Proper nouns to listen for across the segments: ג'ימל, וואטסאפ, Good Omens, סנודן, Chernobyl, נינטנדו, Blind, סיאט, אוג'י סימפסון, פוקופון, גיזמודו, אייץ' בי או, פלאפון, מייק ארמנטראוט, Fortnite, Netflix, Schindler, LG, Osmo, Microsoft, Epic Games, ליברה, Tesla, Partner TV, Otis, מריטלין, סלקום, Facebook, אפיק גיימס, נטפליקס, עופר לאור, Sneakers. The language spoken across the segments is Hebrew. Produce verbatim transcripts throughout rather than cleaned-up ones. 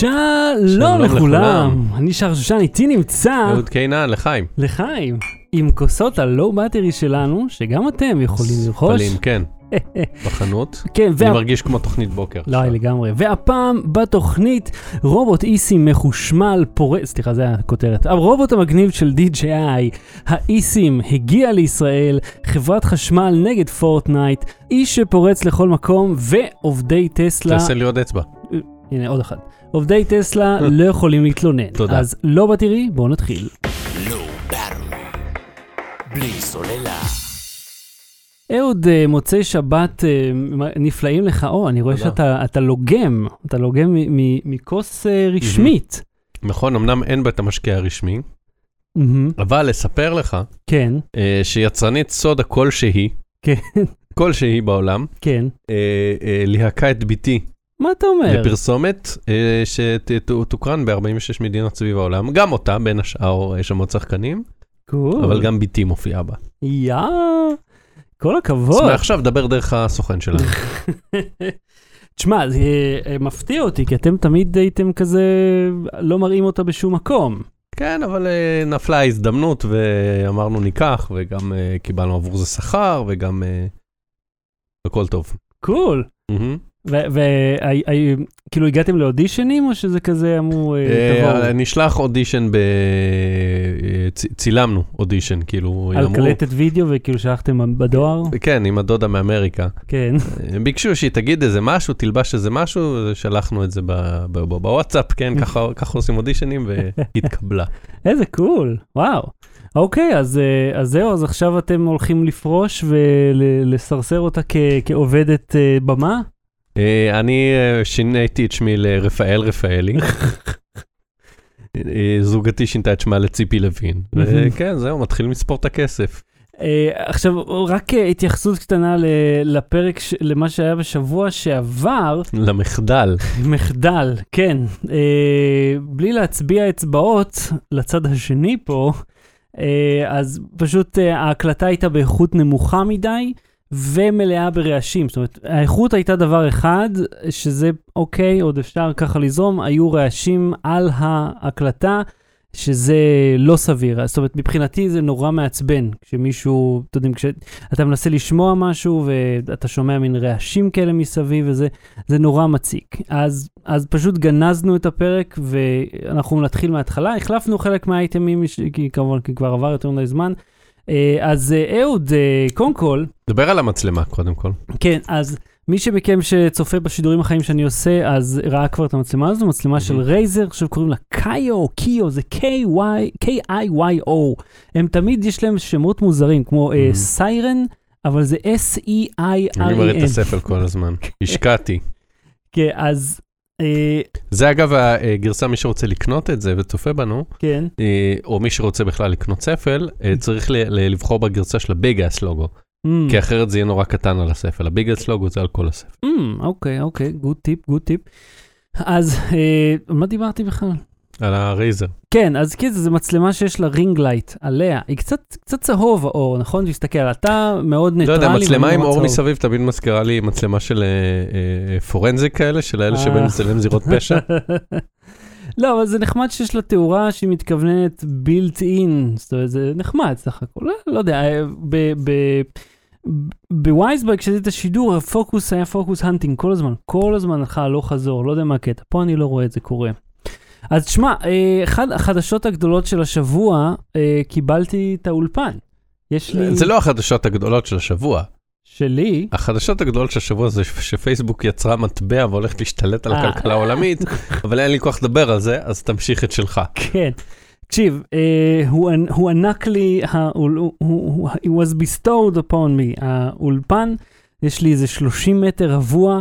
שלום לכולם, אני שר שושן, איתי נמצא עוד קינן, לחיים לחיים, עם כוסות הלואו באטרי שלנו, שגם אתם יכולים לרכוש כן, בחנות אני מרגיש כמו תוכנית בוקר לא, לגמרי, והפעם בתוכנית רובוט איסי מחושמל פורץ, סליחה, זה הכותרת הרובוט המגניב של די ג'יי איי האיסים הגיע לישראל חברת חשמל נגד פורטנייט איש שפורץ לכל מקום ועובדי טסלה תעשה לי עוד אצבע הנה, עוד אחד. עובדי טסלה לא יכולים להתלונן. תודה. אז לא בתראי, בואו נתחיל. אהוד, מוצאי שבת נפלאים לך. או, אני רואה שאתה לוגם. אתה לוגם מכוס רשמית. נכון, אמנם אין בה את המשקה הרשמי. אבל לספר לך שיצרנית סודה כלשהי, כלשהי בעולם, להקה את ביתי. מה אתה אומר? לפרסומת שתוקרן ב-ארבעים ושש מדינות סביב העולם. גם אותה, בין השאר, יש שם עוד שחקנים. קול. אבל גם ביתי מופיעה בה. יאה, כל הכבוד. אז מעכשיו דבר דרך הסוכן שלנו. תשמע, זה מפתיע אותי, כי אתם תמיד הייתם כזה, לא מראים אותה בשום מקום. כן, אבל נפלה ההזדמנות, ואמרנו ניקח, וגם קיבלנו עבור זה שכר, וגם הכל טוב. קול. אהה. וכאילו הגעתם לאודישנים או שזה כזה אמור תבוא? נשלח אודישן, צילמנו אודישן כאילו. על קלטת וידאו וכאילו שלחתם בדואר? כן, עם הדודה מאמריקה. כן. ביקשו שהיא תגיד איזה משהו, תלבש איזה משהו, שלחנו את זה בוואטסאפ, כן, ככה עושים אודישנים והתקבלה. איזה קול, וואו. אוקיי, אז זהו, אז עכשיו אתם הולכים לפרוש ולסרסר אותה כעובדת במה? אני שיניתי את שמי לרפאל רפאלי, זוגתי שינתה את שמה לציפי לוין, וכן, זהו, מתחיל מספור את הכסף. עכשיו, רק התייחסות קטנה לפרק, למה שהיה בשבוע שעבר. למחדל. מחדל, כן. בלי להצביע אצבעות לצד השני פה, אז פשוט ההקלטה הייתה באיכות נמוכה מדי, ומלאה ברעשים, זאת אומרת, האיכות הייתה דבר אחד, שזה אוקיי, עוד אפשר ככה לזרום, היו רעשים על ההקלטה, שזה לא סביר, זאת אומרת, מבחינתי זה נורא מעצבן, כשמישהו, אתה יודעים, כשאתה מנסה לשמוע משהו, ואתה שומע מין רעשים כאלה מסביב, וזה זה נורא מציק, אז, אז פשוט גנזנו את הפרק, ואנחנו נתחיל מההתחלה, החלפנו חלק מהאייטמים, כי כמובן, כי כבר עבר יותר מדי זמן, אז אהוד, קודם כל... דבר על המצלמה, קודם כל. כן, אז מי שבכם שצופה בשידורים החיים שאני עושה, אז ראה כבר את המצלמה הזו, מצלמה של רייזר, עכשיו קוראים לה קיו, קיו, זה קיי איי וואי או. הם תמיד יש להם שמות מוזרים, כמו סיירן, אבל זה אס אי איי אר אן. אני מראה את הספר כל הזמן, השקעתי. כן, אז... זה אגב הגרסה, מי שרוצה לקנות את זה וצופה בנו, או מי שרוצה בכלל לקנות ספל, צריך לבחור בגרסה של הביגס לוגו, כי אחרת זה יהיה נורא קטן על הספל. הביגס לוגו זה על כל הספל. אוקיי, אוקיי, גוד טיפ, גוד טיפ. אז מה דיברתי בכלל? על הרייזר. כן, אז כי זה מצלמה שיש לה רינג לייט עליה, היא קצת צהוב האור, נכון? תסתכל, אתה מאוד ניטרלי. לא יודע, מצלמה עם אור מסביב תמיד מזכירה לי מצלמה של פורנזיק כאלה, של האלה שבין מצלם זירות פשע. לא, אבל זה נחמד שיש לה תאורה שהיא מתכוונת בילט אין, זאת אומרת, זה נחמד סך הכל, לא יודע, ב... בווייסברג שזה את השידור, הפוקוס היה פוקוס הנטינג כל הזמן, כל הזמן לך לא חזור, לא יודע מה הקטע, פה אני לא רואה את זה קורה. אז תשמע, אחת החדשות הגדולות של השבוע, קיבלתי את האולפן. יש לי... זה לא החדשות הגדולות של השבוע. שלי? החדשות הגדולות של השבוע זה שפייסבוק יצרה מטבע והולכת להשתלט על הכלכלה העולמית, אבל אין לי כוח לדבר על זה, אז תמשיך את שלך. כן. תקשיב, הוא ענק לי, he was bestowed upon me, האולפן, יש לי איזה שלושים מטר רבוע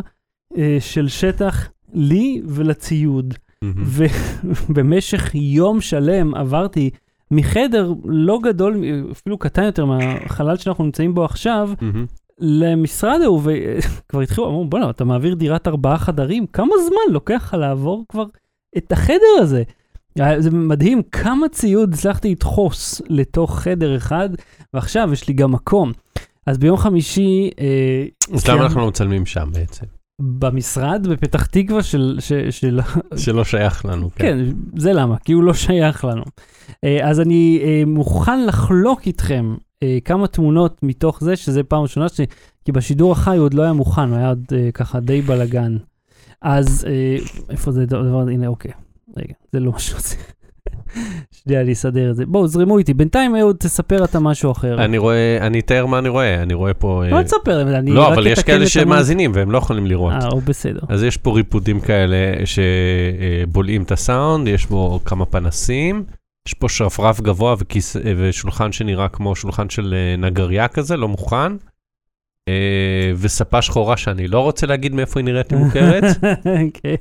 של שטח לי ולציוד. ובמשך יום שלם עברתי מחדר לא גדול, אפילו קטן יותר מהחלל שאנחנו נמצאים בו עכשיו, למשרד ההוא, וכבר התחילו, אמרו, בוא לא, אתה מעביר דירת ארבעה חדרים, כמה זמן לוקח לעבור כבר את החדר הזה? זה מדהים, כמה ציוד הצלחתי לדחוס לתוך חדר אחד, ועכשיו יש לי גם מקום. אז ביום חמישי... אז למה אנחנו לא מצלמים שם בעצם? במשרד, בפתח תקווה של... של... שלא שייך לנו. כן, זה למה, כי הוא לא שייך לנו. אז אני מוכן לחלוק איתכם כמה תמונות מתוך זה, שזה פעם ראשונה, כי בשידור החי הוא עוד לא היה מוכן, הוא היה עוד ככה די בלגן. אז איפה זה דבר? הנה, אוקיי. רגע, זה לא מה שעושה. שנייה, אני אסדר את זה. בואו, זרימו איתי. בינתיים עוד תספר אתה משהו אחר. אני רואה, אני אתאר מה אני רואה. אני רואה פה... לא תספר, אני רק אתקן את... לא, אבל יש כאלה שמאזינים, והם לא יכולים לראות. אה, או בסדר. אז יש פה ריפודים כאלה שבולעים את הסאונד, יש פה כמה פנסים, יש פה שרפרף גבוה ושולחן שנראה כמו שולחן של נגריה כזה, לא מוכן, וספה שחורה שאני לא רוצה להגיד מאיפה היא נראית מוכרת. אוקיי.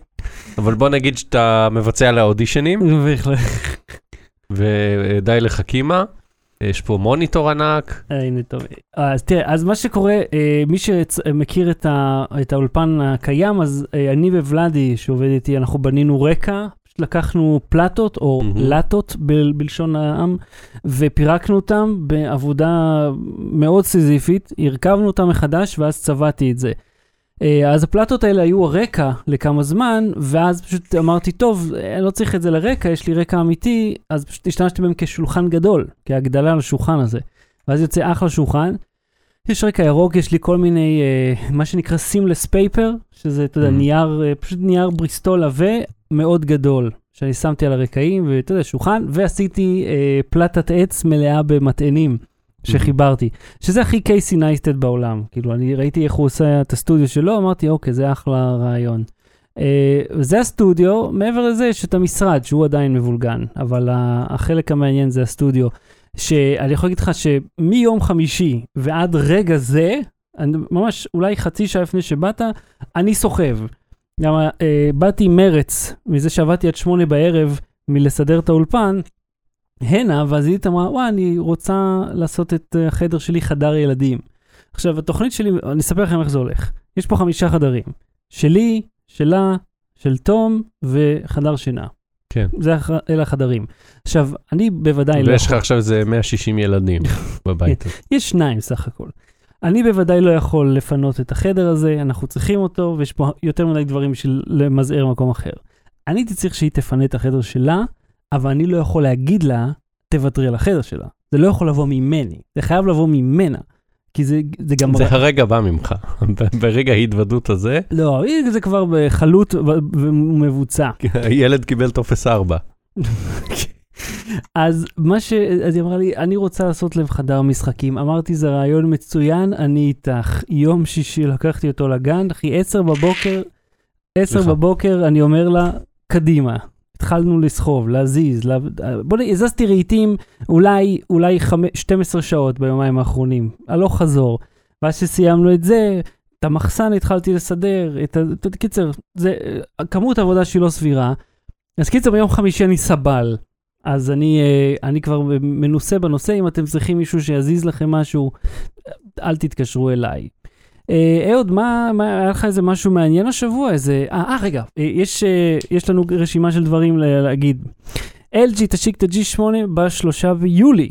אבל בוא נגיד שאתה מבצע לאודישנים. ודי לחכימה. יש פה מוניטור ענק. הנה טוב. אז תראה, אז מה שקורה, מי שמכיר את האולפן הקיים, אז אני ובלדי שעובד איתי, אנחנו בנינו רקע, לקחנו פלטות או לטות בלשון העם, ופירקנו אותם בעבודה מאוד סיזיפית, הרכבנו אותם מחדש, ואז צבעתי את זה. אז הפלטות האלה היו הרקע לכמה זמן, ואז פשוט אמרתי, טוב, אני לא צריך את זה לרקע, יש לי רקע אמיתי, אז פשוט השתמשתי בהם כשולחן גדול, כהגדלה לשולחן הזה. ואז יוצא אחלה שולחן, יש רקע ירוק, יש לי כל מיני, מה שנקרא סימלס פייפר, שזה, אתה יודע, נייר, פשוט נייר בריסטול עבה, מאוד גדול, שאני שמתי על הרקעים, ואתה יודע, שולחן, ועשיתי אה, פלטת עץ מלאה במטענים, שחיברתי, שזה הכי קייסי נייסטד בעולם, כאילו, אני ראיתי איך הוא עושה את הסטודיו שלו, אמרתי, אוקיי, זה אחלה רעיון. אה, זה הסטודיו, מעבר לזה, יש את המשרד, שהוא עדיין מבולגן, אבל החלק המעניין זה הסטודיו, שאני יכול להגיד לך, שמיום חמישי, ועד רגע זה, אני, ממש, אולי חצי שעה לפני שבאת, אני סוחב, למה, אה, באתי מרץ, מזה שעבדתי עד שמונה בערב, מלסדר את האולפן, הנה, ואז היא אמרה, וואה, אני רוצה לעשות את החדר שלי חדר ילדים. עכשיו, התוכנית שלי, אני אספר לכם איך זה הולך. יש פה חמישה חדרים. שלי, שלה, של תום, וחדר שינה. כן. זה, אלה החדרים. עכשיו, אני בוודאי לא... ויש לך עכשיו זה מאה ושישים ילדים בבית. יש שניים סך הכל. אני בוודאי לא יכול לפנות את החדר הזה, אנחנו צריכים אותו, ויש פה יותר מדי דברים של למזער מקום אחר. אני צריך שהיא תפנה את החדר שלה, אבל אני לא יכול להגיד לה, תוותרי על החדר שלה. זה לא יכול לבוא ממני, זה חייב לבוא ממנה, כי זה, זה גם... זה הרגע בא ממך, ברגע ההתוודות הזה. לא, זה כבר בחלוט ומבוצע. הילד קיבל טופס ארבע. כן. אז מה ש... אז היא אמרה לי, אני רוצה לעשות לב חדר משחקים. אמרתי, זה רעיון מצוין, אני איתך. יום שישי לקחתי אותו לגן, אחי, עשר בבוקר, עשר בבוקר, אני אומר לה, קדימה. התחלנו לסחוב, להזיז, לה... בוא נגיד, הזזתי רעיתים, אולי, אולי שתים עשרה שעות ביומיים האחרונים. הלוך חזור. ואז שסיימנו את זה, את המחסן התחלתי לסדר, את ה... קיצר, זה... כמות עבודה שהיא לא סבירה. אז קיצר, ביום חמישי אני סבל. אז אני, אני כבר מנוסה בנושא, אם אתם צריכים מישהו שיזיז לכם משהו, אל תתקשרו אליי. אה, עוד, מה, מה, היה לך איזה משהו מעניין השבוע? איזה, אה, אה, רגע, יש, יש לנו רשימה של דברים להגיד. אל ג'י תשיק את ה-ג'י שמונה בשלושה ביולי,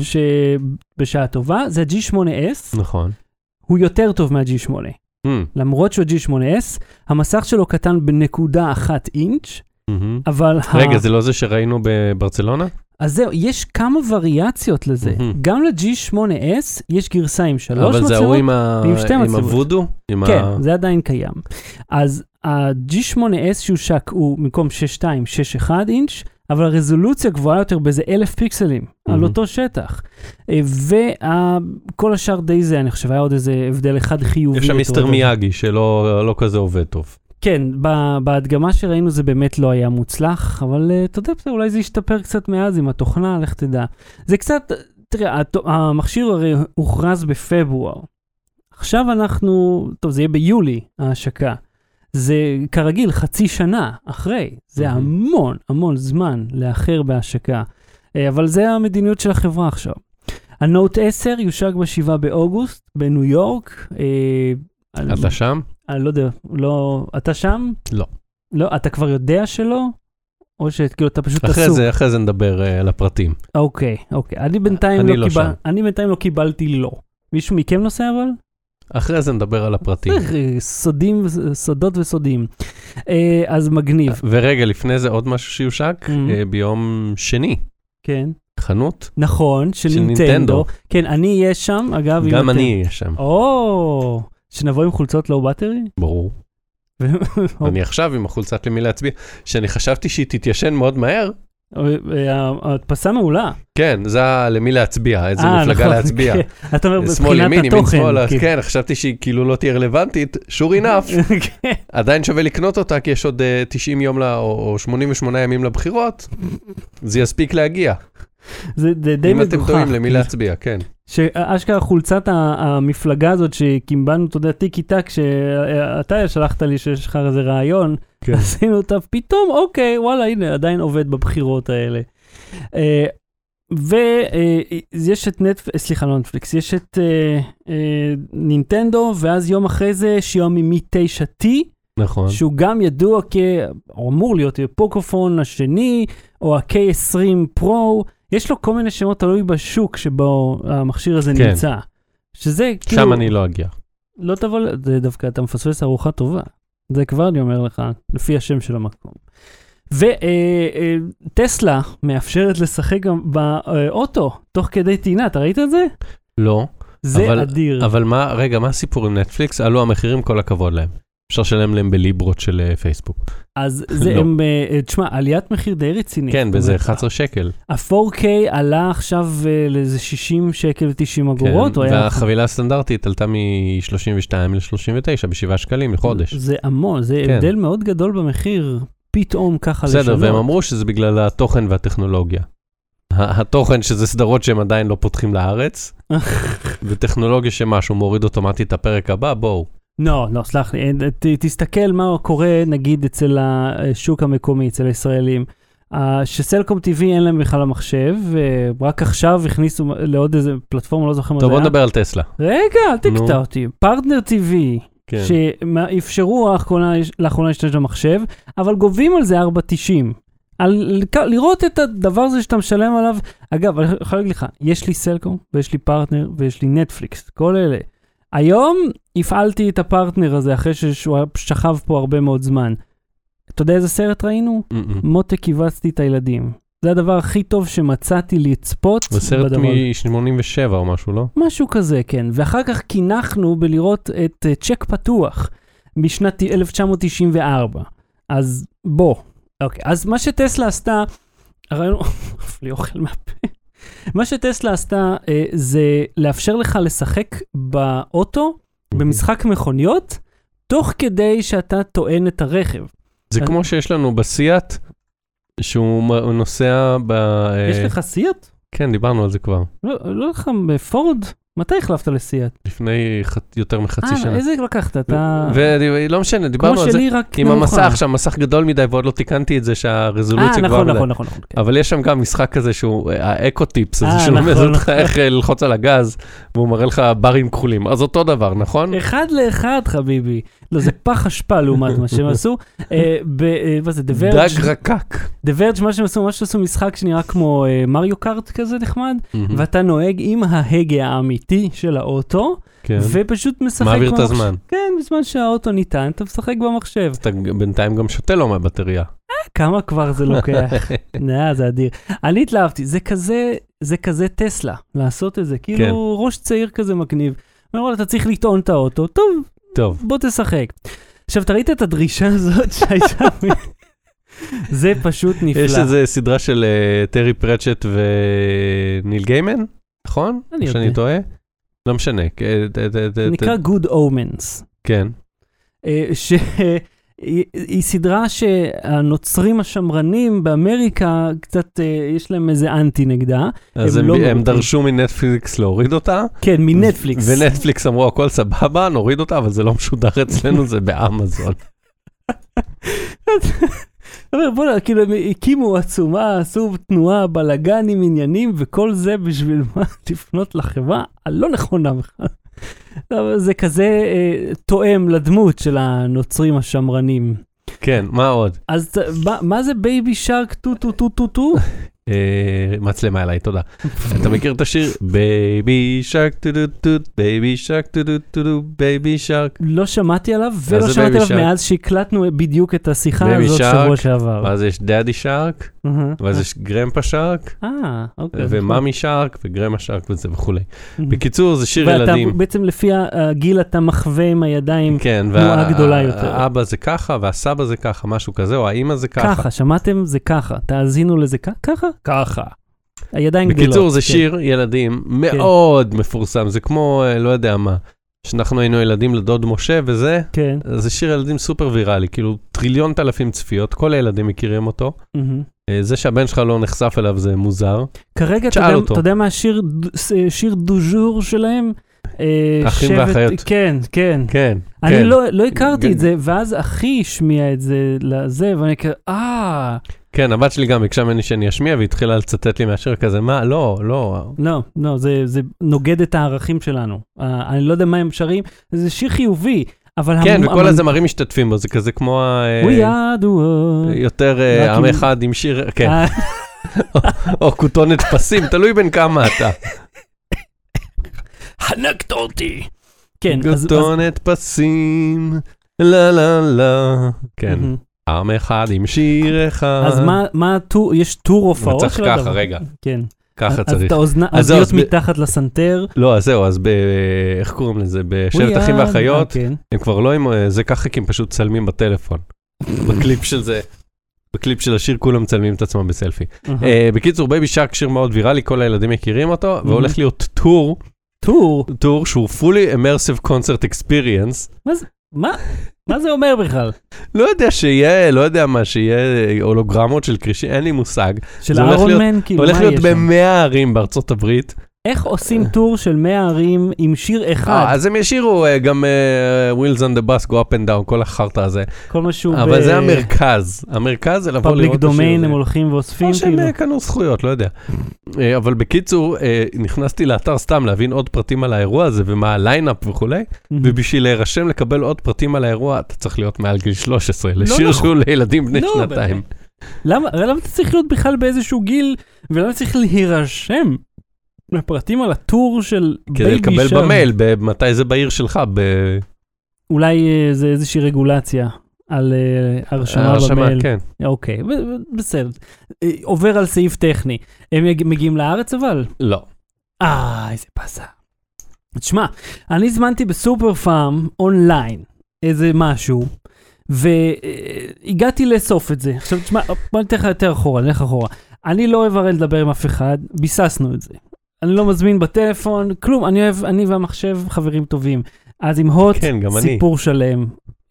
שבשעה טובה, זה ה-ג'י שמונה אס. נכון. הוא יותר טוב מה-ג'י שמונה. למרות שהוא ג'י שמונה אס, המסך שלו קטן בנקודה אחת אינץ', אבל... רגע, זה לא זה שראינו בברצלונה? אז זהו, יש כמה וריאציות לזה. גם ל-ג'י שמונה אס יש גרסה עם שלוש מצלמות, אבל זהו עם הוודו? כן, זה עדיין קיים. אז ה-ג'י שמונה אס שהושק הוא במקום שש נקודה שתיים, שש נקודה אחת אינץ', אבל הרזולוציה גבוהה יותר באיזה אלף פיקסלים, על אותו שטח. וכל השאר די זה, אני חושב, היה עוד איזה הבדל אחד חיובי. יש שם מיסטר מיאגי שלא כזה עובד טוב. כן, בהדגמה שראינו זה באמת לא היה מוצלח, אבל אתה יודע, אולי זה ישתפר קצת מאז עם התוכנה, לך תדע. זה קצת, תראה, המכשיר הרי הוכרז בפברואר. עכשיו אנחנו, טוב, זה יהיה ביולי ההשקה. זה כרגיל חצי שנה אחרי. זה המון, המון זמן לאחר בהשקה. אבל זה המדיניות של החברה עכשיו. הנוט עשר יושק בשבעה באוגוסט, בניו יורק. אתה שם? אני לא יודע, לא, אתה שם? לא. לא, אתה כבר יודע שלא? או שכאילו אתה פשוט עסוק? אחרי זה, אחרי זה נדבר על הפרטים. אוקיי, אוקיי. אני בינתיים לא קיבלתי לא. מישהו מכם נוסע אבל? אחרי זה נדבר על הפרטים. סודים, סודות וסודים. אז מגניב. ורגע, לפני זה עוד משהו שיושק, ביום שני. כן. חנות. נכון, של נינטנדו. כן, אני אהיה שם, אגב. גם אני אהיה שם. או, שנבוא עם חולצות לאו בטרי? ברור. אני עכשיו עם החולצת למי להצביע, שאני חשבתי שהיא תתיישן מאוד מהר. ההדפסה מעולה. כן, זה למי להצביע, איזה מפלגה להצביע. אתה אומר, מבחינת התוכן. כן, חשבתי שהיא כאילו לא תהיה רלוונטית, שור אינף, עדיין שווה לקנות אותה, כי יש עוד תשעים יום או שמונים ושמונה ימים לבחירות, זה יספיק להגיע. זה די מגוחה. אם אתם טועים למי להצביע, כן. שאשכרה חולצת המפלגה הזאת שקימבנו, אתה יודע, תיקי טק, שאתה שלחת לי שיש לך איזה רעיון, עשינו אותה פתאום, אוקיי, וואלה, הנה, עדיין עובד בבחירות האלה. ויש את נטפליקס, סליחה, לא נטפליקס, יש את נינטנדו, ואז יום אחרי זה, שיומי מי תשע טי, נכון. שהוא גם ידוע כ... אמור להיות פוקופון השני, או ה-קיי עשרים פרו, יש לו כל מיני שמות תלוי בשוק שבו המכשיר הזה כן. נמצא. שזה כאילו... שם אני לא אגיע. לא תבוא... זה דווקא, אתה מפספס ארוחה טובה. זה כבר אני אומר לך, לפי השם של המקום. וטסלה אה, אה, מאפשרת לשחק גם באוטו, תוך כדי טעינה. אתה ראית את זה? לא. זה אבל, אדיר. אבל מה, רגע, מה הסיפור עם נטפליקס? עלו המחירים, כל הכבוד להם. אפשר שלם להם בליברות של פייסבוק. אז זה הם, תשמע, עליית מחיר די רצינית. כן, בזה אחת עשרה שקל. ה-פור קיי עלה עכשיו לאיזה שישים שקל ו-תשעים אגורות. והחבילה הסטנדרטית עלתה מ-שלושים ושתיים ל-שלושים ותשע ב-שבעה שקלים לחודש. זה המון, זה הבדל מאוד גדול במחיר, פתאום ככה לשנות. בסדר, והם אמרו שזה בגלל התוכן והטכנולוגיה. התוכן שזה סדרות שהם עדיין לא פותחים לארץ, וטכנולוגיה שמשהו מוריד אוטומטית הפרק הבא, בואו. לא, לא, סלח לי, תסתכל מה קורה, נגיד, אצל השוק המקומי, אצל הישראלים, שסלקום טי וי אין להם בכלל המחשב, ורק עכשיו הכניסו לעוד איזה פלטפורמה, לא זוכר מה זה היה. טוב, בוא נדבר על טסלה. רגע, אל תקטע אותי. פרטנר טי וי, שאפשרו לאחרונה להשתמש במחשב, אבל גובים על זה ארבע תשעים. לראות את הדבר הזה שאתה משלם עליו, אגב, אני יכול להגיד לך, יש לי סלקום, ויש לי פרטנר, ויש לי נטפליקס, כל אלה. היום הפעלתי את הפרטנר הזה, אחרי שהוא שכב פה הרבה מאוד זמן. אתה יודע איזה סרט ראינו? מותק קיבצתי את הילדים. זה הדבר הכי טוב שמצאתי לצפות. זה סרט מ-שמונים ושבע או משהו, לא? משהו כזה, כן. ואחר כך כינחנו בלראות את צ'ק פתוח, בשנת אלף תשע מאות תשעים וארבע. אז בוא. אוקיי, אז מה שטסלה עשתה, ראינו, אוף לי אוכל מהפה. מה שטסלה עשתה זה לאפשר לך לשחק באוטו, במשחק מכוניות, תוך כדי שאתה טוען את הרכב. זה כמו שיש לנו בסיאט, שהוא נוסע ב... יש לך סיאט? כן, דיברנו על זה כבר. לא לך בפורד? מתי החלפת לסיאט? לפני יותר מחצי שנה. אה, איזה לקחת? אתה... ולא משנה, דיברנו על זה. עם המסך שם, מסך גדול מדי, ועוד לא תיקנתי את זה שהרזולוציה כבר... אה, נכון, נכון, נכון. אבל יש שם גם משחק כזה שהוא, האקו-טיפס, זה שלומד אותך איך ללחוץ על הגז, והוא מראה לך ברים כחולים. אז אותו דבר, נכון? אחד לאחד, חביבי. לא, זה פח השפע לעומת מה שהם עשו. מה זה, דברג'? דרג רקק. דברג' מה שהם עשו, מה שעשו משחק שנראה כמו מריו קארט כזה נחמד, ואתה נוהג עם ההגה האמיתי של האוטו, ופשוט משחק... מעביר את הזמן. כן, בזמן שהאוטו ניתן, אתה משחק במחשב. אתה בינתיים גם שותה לו מהבטריה. כמה כבר זה לוקח. נאה, זה אדיר. אני התלהבתי, זה כזה טסלה, לעשות את זה. כאילו ראש צעיר כזה מגניב. אומר, אתה צריך לטעון את האוטו, טוב. טוב. בוא תשחק. עכשיו, תראית את הדרישה הזאת שהייתה... זה פשוט נפלא. יש איזו סדרה של טרי פרצ'ט וניל גיימן, נכון? שאני טועה? לא משנה. נקרא Good Omens. כן. היא סדרה שהנוצרים השמרנים באמריקה, קצת יש להם איזה אנטי נגדה. אז הם דרשו מנטפליקס להוריד אותה. כן, מנטפליקס. ונטפליקס אמרו, הכל סבבה, נוריד אותה, אבל זה לא משודר אצלנו, זה באמזון. בוא נראה, כאילו הם הקימו עצומה, עשו תנועה, בלגנים, עניינים, וכל זה בשביל מה לפנות לחברה הלא נכונה בכלל. זה כזה תואם לדמות של הנוצרים השמרנים. כן, מה עוד? אז מה זה בייבי שרק טו טו טו טו טו? מצלמה עליי, תודה. אתה מכיר את השיר? Baby Shark, Baby Shark, Baby Shark. לא שמעתי עליו, ולא שמעתי עליו מאז שהקלטנו בדיוק את השיחה הזאת שבוע שעבר. ואז יש Daddy Shark, ואז יש Grandpa Shark, ו-Mommy Shark, ו-Grandma Shark, וזה וכולי. בקיצור, זה שיר ילדים. ואתה בעצם לפי הגיל אתה מחווה עם הידיים תנועה גדולה יותר. האבא זה ככה, והסבא זה ככה, משהו כזה, או האמא זה ככה. ככה, שמעתם? זה ככה. תאזינו לזה ככה? ככה. הידיים גדולות. בקיצור, זה שיר ילדים מאוד מפורסם. זה כמו, לא יודע מה, שאנחנו היינו ילדים לדוד משה וזה, זה שיר ילדים סופר ויראלי, כאילו טריליון אלפים צפיות, כל הילדים מכירים אותו. זה שהבן שלך לא נחשף אליו זה מוזר. כרגע, אתה יודע מה השיר דוז'ור שלהם? אחים ואחיות. כן, כן. כן. אני לא הכרתי את זה, ואז אחי שמיע את זה לזה, ואני ככה, אה... כן, הבת שלי גם ביקשה ממני שאני אשמיע, והתחילה לצטט לי מהשיר כזה, מה? לא, לא. לא, לא, זה, זה נוגד את הערכים שלנו. Uh, אני לא יודע מה הם שרים, זה שיר חיובי, אבל... כן, המ... וכל המ... הזמרים משתתפים בו, זה כזה כמו... Uh, We are the... יותר uh, עם אחד עם שיר, כן. או כותונת פסים, תלוי בין כמה אתה. חנקת אותי. כן, אז... כותונת פסים, לא, לא, לא. כן. עם אחד, עם שיר אחד. אז מה, מה, יש טור הופעות? צריך ככה, רגע. כן. ככה צריך. אז להיות מתחת לסנטר. לא, אז זהו, אז איך קוראים לזה? בשבט אחים ואחיות, הם כבר לא עם זה ככה, כי הם פשוט צלמים בטלפון. בקליפ של זה, בקליפ של השיר, כולם צלמים את עצמם בסלפי. בקיצור, בייבי שרק שיר מאוד ויראלי, כל הילדים מכירים אותו, והולך להיות טור. טור? טור שהוא fully immersive concert experience. מה זה? מה? מה זה אומר בכלל? לא יודע שיהיה, לא יודע מה, שיהיה הולוגרמות של קרישים, אין לי מושג. של אהרון מן, כאילו מה יש שם? הולך להיות במאה ערים בארצות הברית. איך עושים טור של מאה ערים עם שיר אחד? אז הם ישירו גם Wheels on the Bus, Go Up and Down, כל החרטה הזה. כל משהו ב... אבל זה המרכז. המרכז זה לבוא לראות... פאבליק דומיין, הם הולכים ואוספים. או שהם קנו זכויות, לא יודע. אבל בקיצור, נכנסתי לאתר סתם להבין עוד פרטים על האירוע הזה, ומה הליינאפ וכו'. ובשביל להירשם לקבל עוד פרטים על האירוע, אתה צריך להיות מעל גיל שלוש עשרה, לשיר שהוא לילדים בני שנתיים. למה אתה צריך להיות בכלל באיזשהו גיל, ולמה צריך להירשם? הפרטים על הטור של בייבי שרק. כדי לקבל במייל, מתי זה בעיר שלך? אולי זה איזושהי רגולציה על הרשמה במייל. כן. אוקיי, בסדר. עובר על סעיף טכני. הם מגיעים לארץ אבל? לא. אה, איזה פסה. תשמע, אני הזמנתי בסופר פארם אונליין איזה משהו, והגעתי לאסוף את זה. עכשיו, תשמע, בוא נתן לך יותר אחורה, נלך אחורה. אני לא אוהב הרי לדבר עם אף אחד, ביססנו את זה. אני לא מזמין בטלפון, כלום, אני אוהב, אני והמחשב חברים טובים. אז עם הוט, סיפור שלם.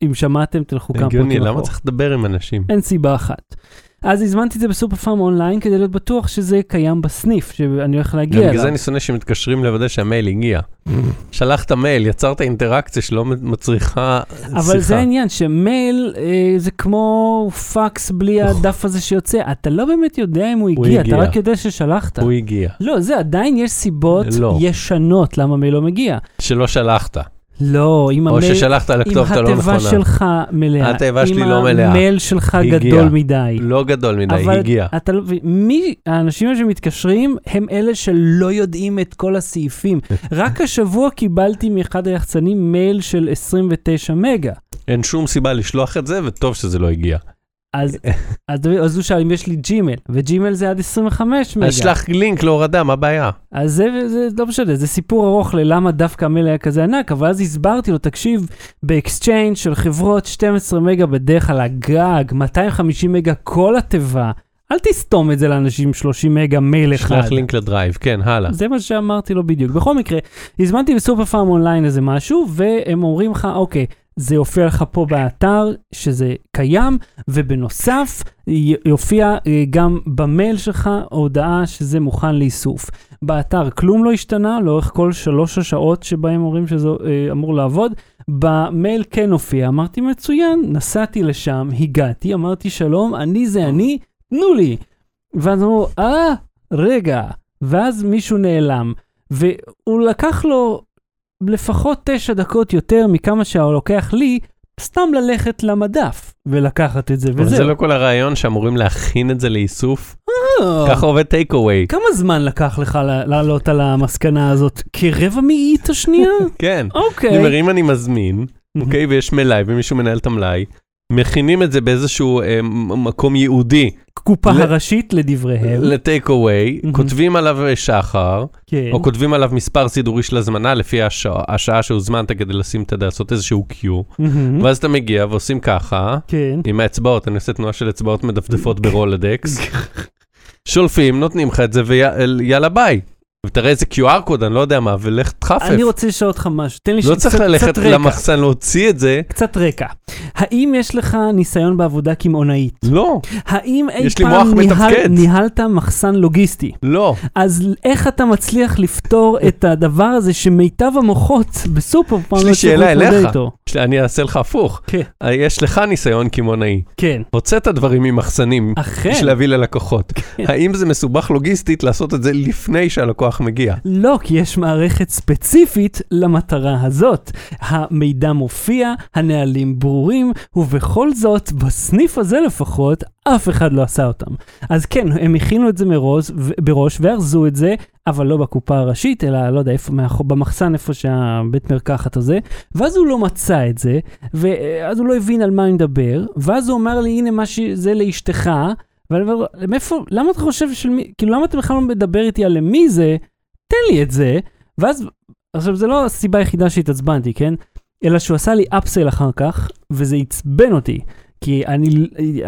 אם שמעתם, תלכו כמה פרקים. הגיוני, למה צריך לדבר עם אנשים? אין סיבה אחת. אז הזמנתי את זה בסופר פארם אונליין, כדי להיות בטוח שזה קיים בסניף, שאני הולך להגיע אליו. בגלל זה אני שונא שמתקשרים לוודא שהמייל הגיע. שלחת מייל, יצרת אינטראקציה שלא מצריכה שיחה. אבל זה העניין, שמייל זה כמו פאקס בלי הדף הזה שיוצא. אתה לא באמת יודע אם הוא הגיע, אתה רק יודע ששלחת. הוא הגיע. לא, זה עדיין יש סיבות ישנות למה מייל לא מגיע. שלא שלחת. לא, אם המייל, אם התיבה שלך מלאה, אם המייל שלך גדול מדי. לא גדול מדי, הגיע. האנשים שמתקשרים הם אלה שלא יודעים את כל הסעיפים. רק השבוע קיבלתי מאחד היחצנים מייל של עשרים ותשע מגה. אין שום סיבה לשלוח את זה, וטוב שזה לא הגיע. אז הוא שאל אם יש לי ג'ימל, וג'ימל זה עד עשרים וחמש מגה. אז שלח לינק להורדה, מה הבעיה? אז זה לא משנה, זה סיפור ארוך ללמה דווקא המייל היה כזה ענק, אבל אז הסברתי לו, תקשיב, באקסצ'יינג של חברות שתים עשרה מגה בדרך כלל, הגג, מאתיים חמישים מגה כל התיבה, אל תסתום את זה לאנשים, שלושים מגה מייל אחד. שלח לינק לדרייב, כן, הלאה. זה מה שאמרתי לו בדיוק. בכל מקרה, הזמנתי בסופר פארם אונליין איזה משהו, והם אומרים לך, אוקיי, זה יופיע לך פה באתר, שזה קיים, ובנוסף יופיע גם במייל שלך הודעה שזה מוכן לאיסוף. באתר כלום לא השתנה, לאורך כל שלוש השעות שבהם אומרים שזה אמור לעבוד, במייל כן הופיע. אמרתי מצוין, נסעתי לשם, הגעתי, אמרתי שלום, אני זה אני, תנו לי. ואז אמרו, אה, רגע. ואז מישהו נעלם, והוא לקח לו... לפחות תשע דקות יותר מכמה שהלוקח לי, סתם ללכת למדף. ולקחת את זה וזה. זה לא כל הרעיון שאמורים להכין את זה לאיסוף. ככה עובד טייק אווי. כמה זמן לקח לך לעלות על המסקנה הזאת? כרבע מאית השנייה? כן. אוקיי. דבר, אם אני מזמין, אוקיי, ויש מלאי, ומישהו מנהל את המלאי, מכינים את זה באיזשהו מקום יהודי. קופה הראשית לדבריהם. לטייק אווי, כותבים עליו שחר, או כותבים עליו מספר סידורי של הזמנה, לפי השעה שהוזמנת כדי לשים את זה, לעשות איזשהו קיו, ואז אתה מגיע ועושים ככה, עם האצבעות, אני עושה תנועה של אצבעות מדפדפות ברולדקס, שולפים, נותנים לך את זה, ויאללה ביי. ותראה איזה קיו אר קוד, אני לא יודע מה, ולך תחפף. אני רוצה לשאול אותך משהו. תן לי לא צריך ללכת למחסן להוציא את זה. קצת רקע. האם יש לך ניסיון בעבודה כמעונאית? לא. האם אי פעם ניהל, ניהלת מחסן לוגיסטי? לא. אז איך אתה מצליח לפתור את הדבר הזה שמיטב המוחות בסופר פעם? יש לי שאלה אליך. שלי, אני אעשה לך הפוך. כן. יש לך ניסיון כמעונאי. כן. רוצה את הדברים ממחסנים. אכן. בשביל להביא ללקוחות. כן. האם זה מסובך לוגיסטית לעשות את זה לפני שהלקוח מגיע? לא, כי יש מערכת ספציפית למטרה הזאת. המידע מופיע, הנהלים ברורים, ובכל זאת, בסניף הזה לפחות, אף אחד לא עשה אותם. אז כן, הם הכינו את זה מראש, בראש והרזו את זה, אבל לא בקופה הראשית, אלא לא יודע, איפה, במחסן איפה שהבית מרקחת הזה, ואז הוא לא מצא את זה, ואז הוא לא הבין על מה אני מדבר, ואז הוא אומר לי, הנה מה שזה לאשתך, ואני אומר, מאיפה, למה אתה חושב של מי, כאילו למה אתה בכלל לא מדבר איתי על מי זה, תן לי את זה, ואז, עכשיו זה לא הסיבה היחידה שהתעצבנתי, כן? אלא שהוא עשה לי אפסל אחר כך, וזה יצבן אותי, כי אני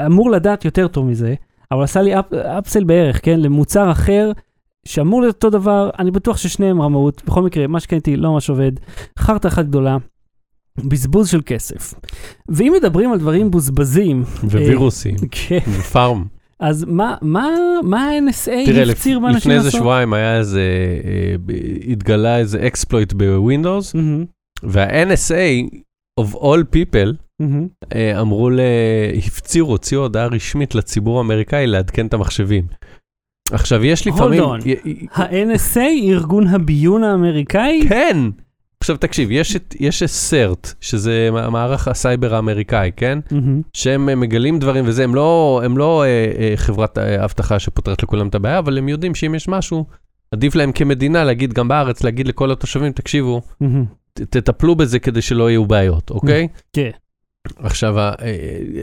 אמור לדעת יותר טוב מזה, אבל עשה לי אפ, אפסל בערך, כן, למוצר אחר, שאמור להיות אותו דבר, אני בטוח ששניהם רמאות, בכל מקרה, מה שקניתי לא ממש עובד, חרטה אחת גדולה, בזבוז של כסף. ואם מדברים על דברים בוזבזים... ווירוסים, ופארם. אז מה, מה, מה ה-אן אס איי יפציר מה אנשים לעשות? תראה, לפני איזה שבועיים היה איזה, התגלה איזה אקספלויט בווינדוס, וה-אן אס איי, of all people, mm-hmm. אמרו להפציר, הוציאו הודעה רשמית לציבור האמריקאי לעדכן את המחשבים. עכשיו, יש לפעמים... hold on, י... ה-אן אס איי, ארגון הביון האמריקאי? כן! עכשיו, תקשיב, יש, יש סרט, שזה מערך הסייבר האמריקאי, כן? Mm-hmm. שהם מגלים דברים וזה, הם לא, הם לא חברת הבטחה שפותרת לכולם את הבעיה, אבל הם יודעים שאם יש משהו, עדיף להם כמדינה להגיד גם בארץ, להגיד לכל התושבים, תקשיבו... Mm-hmm. תטפלו בזה כדי שלא יהיו בעיות, אוקיי? כן. עכשיו,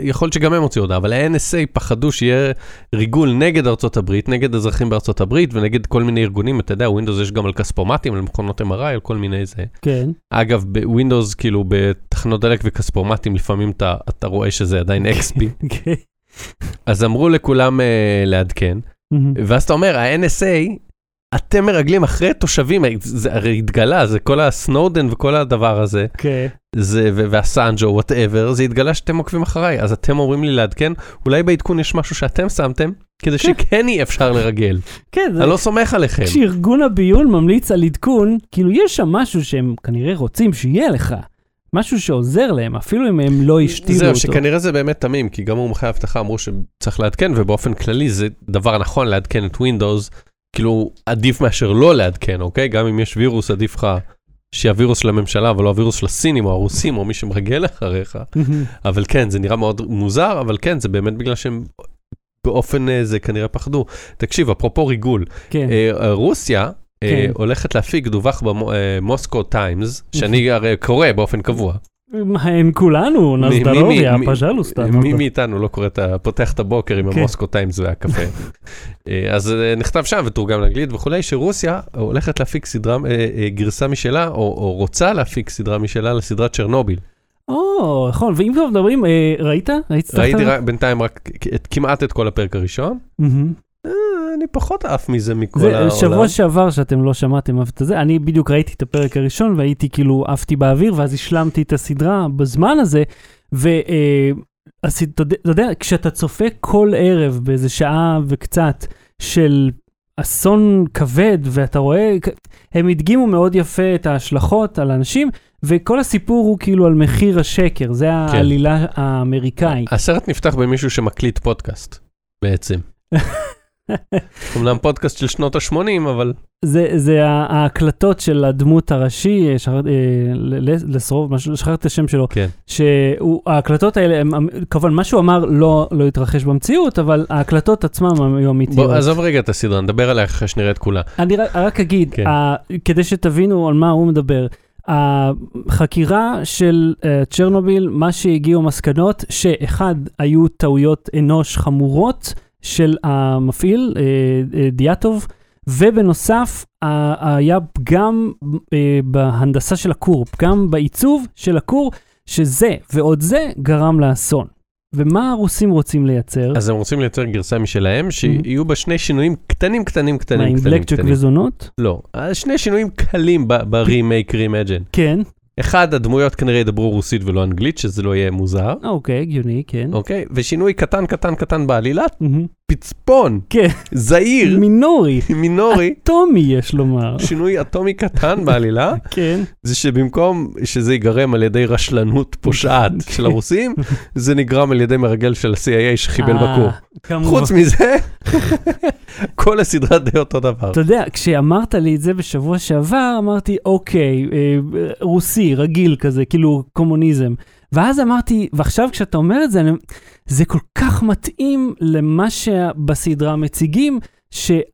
יכול שגם הם הוציאו הודעה, אבל ה-אן אס איי פחדו שיהיה ריגול נגד ארצות הברית, נגד אזרחים בארצות הברית, ונגד כל מיני ארגונים, אתה יודע, ווינדוס יש גם על כספומטים, על מכונות אם אר איי, על כל מיני זה. כן. אגב, בווינדוס, כאילו, בתחנות דלק וכספומטים, לפעמים אתה, אתה רואה שזה עדיין אקס פי. כן. אז אמרו לכולם לעדכן, ואז אתה אומר, ה-אן אס איי... אתם מרגלים אחרי תושבים, זה הרי התגלה, זה כל הסנודן וכל הדבר הזה, והסנג'ו, וואטאבר, זה התגלה שאתם עוקבים אחריי, אז אתם אומרים לי לעדכן, אולי בעדכון יש משהו שאתם שמתם, כדי שכן יהיה אפשר לרגל. כן. אני לא סומך עליכם. כשארגון הביון ממליץ על עדכון, כאילו יש שם משהו שהם כנראה רוצים שיהיה לך, משהו שעוזר להם, אפילו אם הם לא השתירו אותו. זהו, שכנראה זה באמת תמים, כי גם מומחי האבטחה אמרו שצריך לעדכן, ובאופן כללי זה דבר נכון לעדכן את Windows, כאילו עדיף מאשר לא לעדכן, אוקיי? גם אם יש וירוס, עדיף לך שהווירוס של הממשלה, אבל לא הווירוס של הסינים או הרוסים, או מי שמרגל אחריך. אבל כן, זה נראה מאוד מוזר, אבל כן, זה באמת בגלל שהם באופן זה כנראה פחדו. תקשיב, אפרופו ריגול, רוסיה הולכת להפיק דווח במוסקו טיימס, שאני הרי קורא באופן קבוע. הם כולנו, נזדרוביה, פז'לוסטן. מי מאיתנו לא קורא, אתה פותח את הבוקר עם המוסקו טיימס והקפה. אז נכתב שם ותורגם לאנגלית וכולי, שרוסיה הולכת להפיק סדרה, גרסה משלה, או רוצה להפיק סדרה משלה לסדרת צ'רנוביל. או, נכון, ואם כבר מדברים, ראית? ראיתי בינתיים רק כמעט את כל הפרק הראשון. אני פחות אף מזה מכל העולם. שבוע שעבר שאתם לא שמעתם אף את זה, אני בדיוק ראיתי את הפרק הראשון, והייתי כאילו אהבתי באוויר, ואז השלמתי את הסדרה בזמן הזה, ואתה יודע, כשאתה צופה כל ערב, באיזה שעה וקצת, של אסון כבד, ואתה רואה, הם הדגימו מאוד יפה את ההשלכות על האנשים, וכל הסיפור הוא כאילו על מחיר השקר, זה העלילה האמריקאית. הסרט נפתח במישהו שמקליט פודקאסט, בעצם. אמנם פודקאסט של שנות ה-שמונים, אבל זה, זה ההקלטות של הדמות הראשי, לסרוב, שכחת את השם שלו, כן. שההקלטות האלה, כמובן, מה שהוא אמר לא, לא התרחש במציאות, אבל ההקלטות עצמם היו אמיתיות. בוא, עזוב רגע את הסדרה, נדבר עליה אחרי שנראה את כולה. אני רק אגיד, כן. ה, כדי שתבינו על מה הוא מדבר, החקירה של צ'רנוביל, מה שהגיעו מסקנות, שאחד, היו טעויות אנוש חמורות של המפעיל, דיאטוב, ובנוסף, היה גם בהנדסה של הכור, גם בעיצוב של הכור, שזה ועוד זה גרם לאסון. ומה הרוסים רוצים לייצר? אז הם רוצים לייצר גרסה משלהם, שיהיו בה שני שינויים קטנים, קטנים, קטנים. מה, עם בלקצ'ק וזונות? לא, שני שינויים קלים ברימייק, רימג'ן. כן. אחד, הדמויות כנראה ידברו רוסית ולא אנגלית, שזה לא יהיה מוזר. אוקיי, גיוני, כן. אוקיי, ושינוי קטן, קטן, קטן בעלילה, פצפון, זעיר. מינורי. מינורי. אטומי, יש לומר. שינוי אטומי קטן בעלילה. כן. זה שבמקום שזה ייגרם על ידי רשלנות פושעת של הרוסים, זה נגרם על ידי מרגל של ה-סי איי איי שחיבל בקור. חוץ מזה, כל הסדרה די אותו דבר. אתה יודע, כשאמרת לי את זה בשבוע שעבר, אמרתי, אוקיי, רוסי, רגיל כזה, כאילו קומוניזם. ואז אמרתי, ועכשיו כשאתה אומר את זה, אני, זה כל כך מתאים למה שבסדרה מציגים, שכל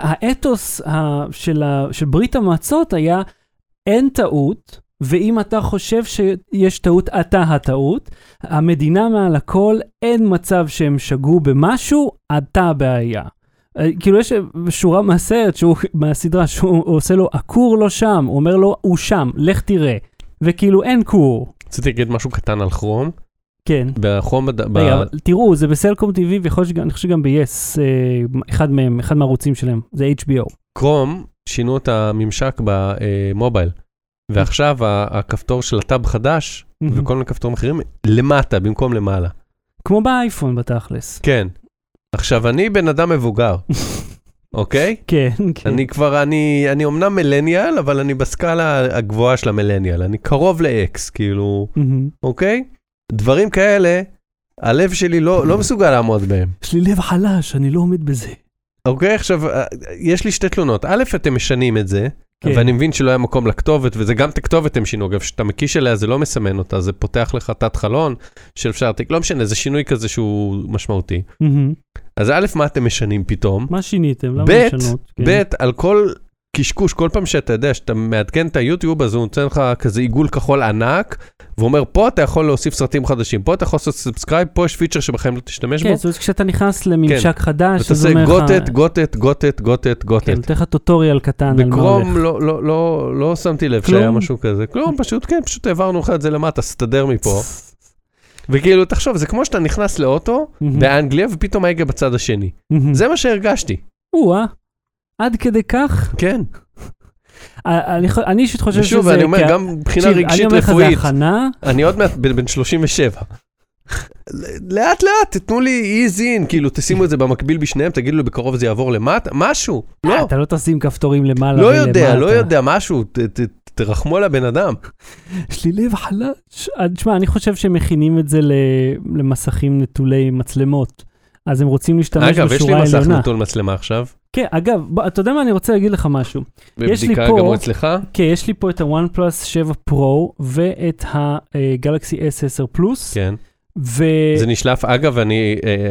האתוס ה, של, ה, של ברית המועצות היה, אין טעות, ואם אתה חושב שיש טעות, אתה הטעות, המדינה מעל הכל, אין מצב שהם שגו במשהו, אתה הבעיה. כאילו יש שורה מהסרט, מהסדרה, שהוא עושה לו, הכור לא שם, הוא אומר לו, הוא שם, לך תראה. וכאילו אין כור. רציתי להגיד משהו קטן על כרום. כן. בחום... תראו, זה בסלקום טי וי, ואני חושב שגם ב-Yes, אחד מהם, אחד מהערוצים שלהם, זה אייץ' בי או. כרום שינו את הממשק במובייל, ועכשיו הכפתור של הטאב חדש, וכל מיני כפתורים אחרים, למטה, במקום למעלה. כמו באייפון בתכלס. כן. עכשיו, אני בן אדם מבוגר, אוקיי? כן, כן. אני כבר, אני, אני אומנם מילניאל, אבל אני בסקאלה הגבוהה של המילניאל, אני קרוב ל-X, כאילו, אוקיי? דברים כאלה, הלב שלי לא, לא מסוגל לעמוד בהם. יש לי לב חלש, אני לא עומד בזה. אוקיי, עכשיו, יש לי שתי תלונות. א', אתם משנים את זה, ואני מבין שלא היה מקום לכתובת, וזה גם תכתובת הם שינו, אגב, שאתה מקיש אליה, זה לא מסמן אותה, זה פותח לך תת חלון, שאפשר, לא משנה, זה שינוי כזה שהוא משמעותי. אז א', מה אתם משנים פתאום? מה שיניתם? ב', ב', על כל קשקוש, כל פעם שאתה יודע, שאתה מעדכן את היוטיוב, אז הוא נותן לך כזה עיגול כחול ענק, ואומר, פה אתה יכול להוסיף סרטים חדשים, פה אתה יכול לעשות סאבסקרייב, פה יש פיצ'ר שבכם לא תשתמש בו. כן, זאת אומרת, כשאתה נכנס לממשק חדש, אתה עושה גוטט, גוטט, גוטט, גוטט, גוטט. כן, נותן לך טוטוריאל קטן. בקרום לא שמתי לב שהיה משהו כזה. כלום, פשוט, כן, פשוט העברנו לך את זה למטה, סתדר מפה. וכאילו, תחשוב, זה כמו שאתה נכנס לאוטו באנגליה, ופתאום ההגה בצד השני. זה מה שהרגשתי. וואה. עד כדי כך? כן. אני אישית חושב שזה... ושוב, אני אומר, גם מבחינה רגשית רפואית, אני עוד מעט בין שלושים ושבע. לאט לאט, תתנו לי איזין, כאילו תשימו את זה במקביל בשניהם, תגידו לו בקרוב זה יעבור למטה, משהו. אתה לא תשים כפתורים למעלה. לא יודע, לא יודע, משהו, תרחמו על הבן אדם. יש לי לב חלש. תשמע, אני חושב שהם מכינים את זה למסכים נטולי מצלמות, אז הם רוצים להשתמש בשורה העליונה. אגב, יש לי מסך נטול מצלמה עכשיו. כן, אגב, אתה יודע מה, אני רוצה להגיד לך משהו. בבדיקה גם אצלך? כן, יש לי פה את הוואן פלוס שבע פרו, ואת הגלקסי אס עשר פלוס. כן. זה נשלף, אגב,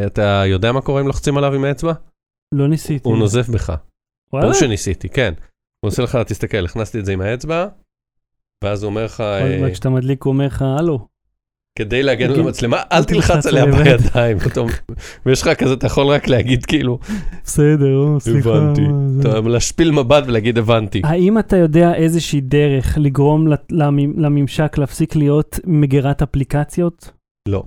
אתה יודע מה קורה אם לוחצים עליו עם האצבע? לא ניסיתי. הוא נוזף בך. וואלה? פה שניסיתי, כן. הוא עושה לך, תסתכל, הכנסתי את זה עם האצבע, ואז הוא אומר לך... רק כשאתה מדליק, הוא אומר לך, הלו. כדי להגן על המצלמה, אל תלחץ עליה בידיים. ויש לך כזה, אתה יכול רק להגיד כאילו... בסדר, סליחה. הבנתי. להשפיל מבט ולהגיד הבנתי. האם אתה יודע איזושהי דרך לגרום לממשק להפסיק להיות מגירת אפליקציות? לא.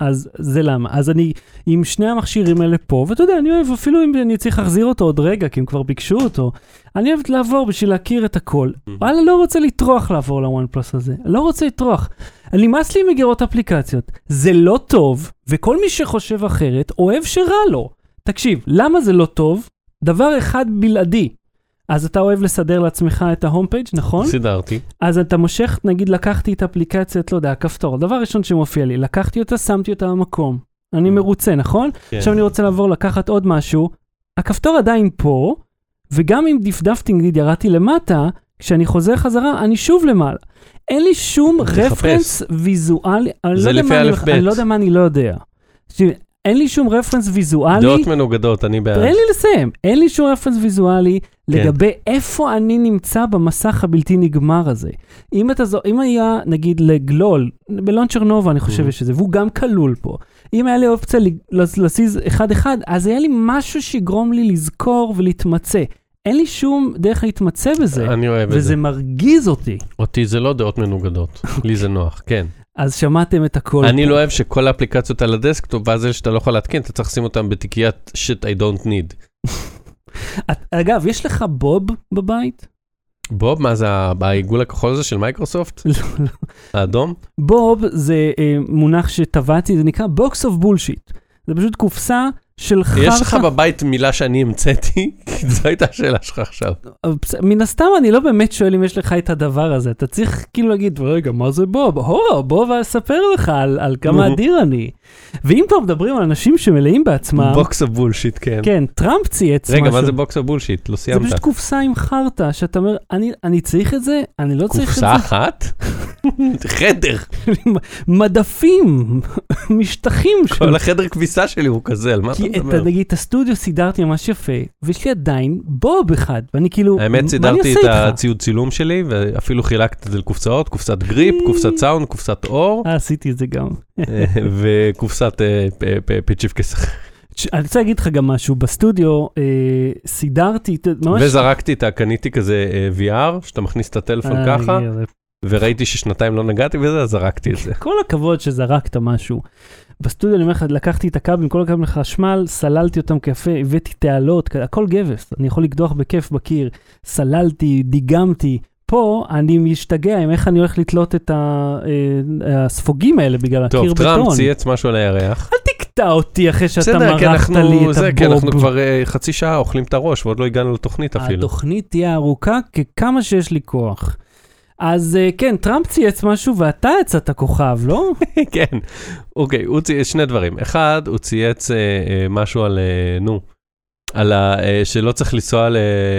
אז זה למה. אז אני עם שני המכשירים האלה פה, ואתה יודע, אני אוהב, אפילו אם אני צריך להחזיר אותו עוד רגע, כי הם כבר ביקשו אותו, אני אוהבת לעבור בשביל להכיר את הכל. ואני לא רוצה לטרוח לעבור לוואן פלוס הזה. לא רוצה לטרוח. אני מס לי מגירות אפליקציות. זה לא טוב, וכל מי שחושב אחרת, אוהב שרע לו. תקשיב, למה זה לא טוב? דבר אחד בלעדי. אז אתה אוהב לסדר לעצמך את ההום פייג', נכון? סידרתי. אז אתה מושך, נגיד, לקחתי את אפליקציית, לא יודע, הכפתור. הדבר הראשון שמופיע לי, לקחתי אותה, שמתי אותה במקום. אני מרוצה, נכון? עכשיו אני רוצה לעבור לקחת עוד משהו. הכפתור עדיין פה, וגם אם דפדפתי נגיד ירדתי למטה, כשאני חוזר חזרה, אני שוב למעלה. אין לי שום רפרנס ויזואלי, אני לא יודע מה אני לא יודע. אין לי שום רפרנס ויזואלי. דעות מנוגדות, אני בעד. אין לי לסיים. אין לי שום רפרנס ויזואלי לגבי איפה אני נמצא במסך הבלתי נגמר הזה. אם היה, נגיד, לגלול, בלון צ'רנובה אני חושב שזה, והוא גם כלול פה. אם היה לי אופציה לסיז אחד-אחד, אז היה לי משהו שיגרום לי לזכור ולהתמצא. אין לי שום דרך להתמצא בזה. אני אוהב את זה. וזה מרגיז אותי. אותי זה לא דעות מנוגדות. לי זה נוח, כן. אז שמעתם את הכל. אני לא אוהב שכל האפליקציות על הדסקטופ, ואז שאתה לא יכול להתקין, אתה צריך לשים אותם בתיקיית shit I don't need. אגב, יש לך בוב בבית? בוב? מה זה העיגול הכחול הזה של מייקרוסופט? לא, לא. האדום? בוב זה מונח שטבעתי, זה נקרא box of bullshit. זה פשוט קופסה של חרחה. יש לך בבית מילה שאני המצאתי? כי זו הייתה השאלה שלך עכשיו. מן הסתם אני לא באמת שואל אם יש לך את הדבר הזה. אתה צריך כאילו להגיד, רגע, מה זה בוב? הו, בוב, אספר לך על, על כמה אדיר אני. ואם כבר מדברים על אנשים שמלאים בעצמם... בוקס הבולשיט, כן. כן, טראמפ צייץ משהו. רגע, מה זה בוקס הבולשיט? לא סיימת. זה פשוט קופסה עם חרטה, שאתה אומר, אני, אני צריך את זה, אני לא צריך את זה. קופסה אחת? חדר. מדפים, משטחים. כל החדר כביסה שלי הוא כזה, על מה אתה מדבר? כי אתה נגיד, את הסטודיו סידרתי ממש יפה, ויש לי עדיין בוב אחד, ואני כאילו, האמת, סידרתי את הציוד צילום שלי, ואפילו חילקת את זה לקופסאות, קופסת גריפ, קופסת סאונד, קופסת אור. עשיתי את זה גם. וקופסת פיצ'יפקס. אני רוצה להגיד לך גם משהו, בסטודיו סידרתי, וזרקתי את הקניתי כזה וי אר, שאתה מכניס את הטלפון ככה, וראיתי ששנתיים לא נגעתי וזה, אז זרקתי את זה. כל הכבוד שזרקת משהו. בסטודיו אני אומר לך, לקחתי את הקאבים, כל הקאבים לחשמל, סללתי אותם כיפה, הבאתי תעלות, הכל גבס, אני יכול לקדוח בכיף בקיר, סללתי, דיגמתי, פה אני משתגע עם איך אני הולך לתלות את הספוגים האלה בגלל הקיר בטון. טוב, טראמפ צייץ משהו על הירח. אל תקטע אותי אחרי שאתה מרחת לי את הבוב. זה כי אנחנו כבר חצי שעה אוכלים את הראש, ועוד לא הגענו לתוכנית אפילו. התוכנית תהיה ארוכה ככמה שיש לי כוח. אז כן, טראמפ צייץ משהו, ואתה יצאת כוכב, לא? כן. אוקיי, הוא צייץ שני דברים. אחד, הוא צייץ משהו על, נו, על ה... שלא צריך לנסוע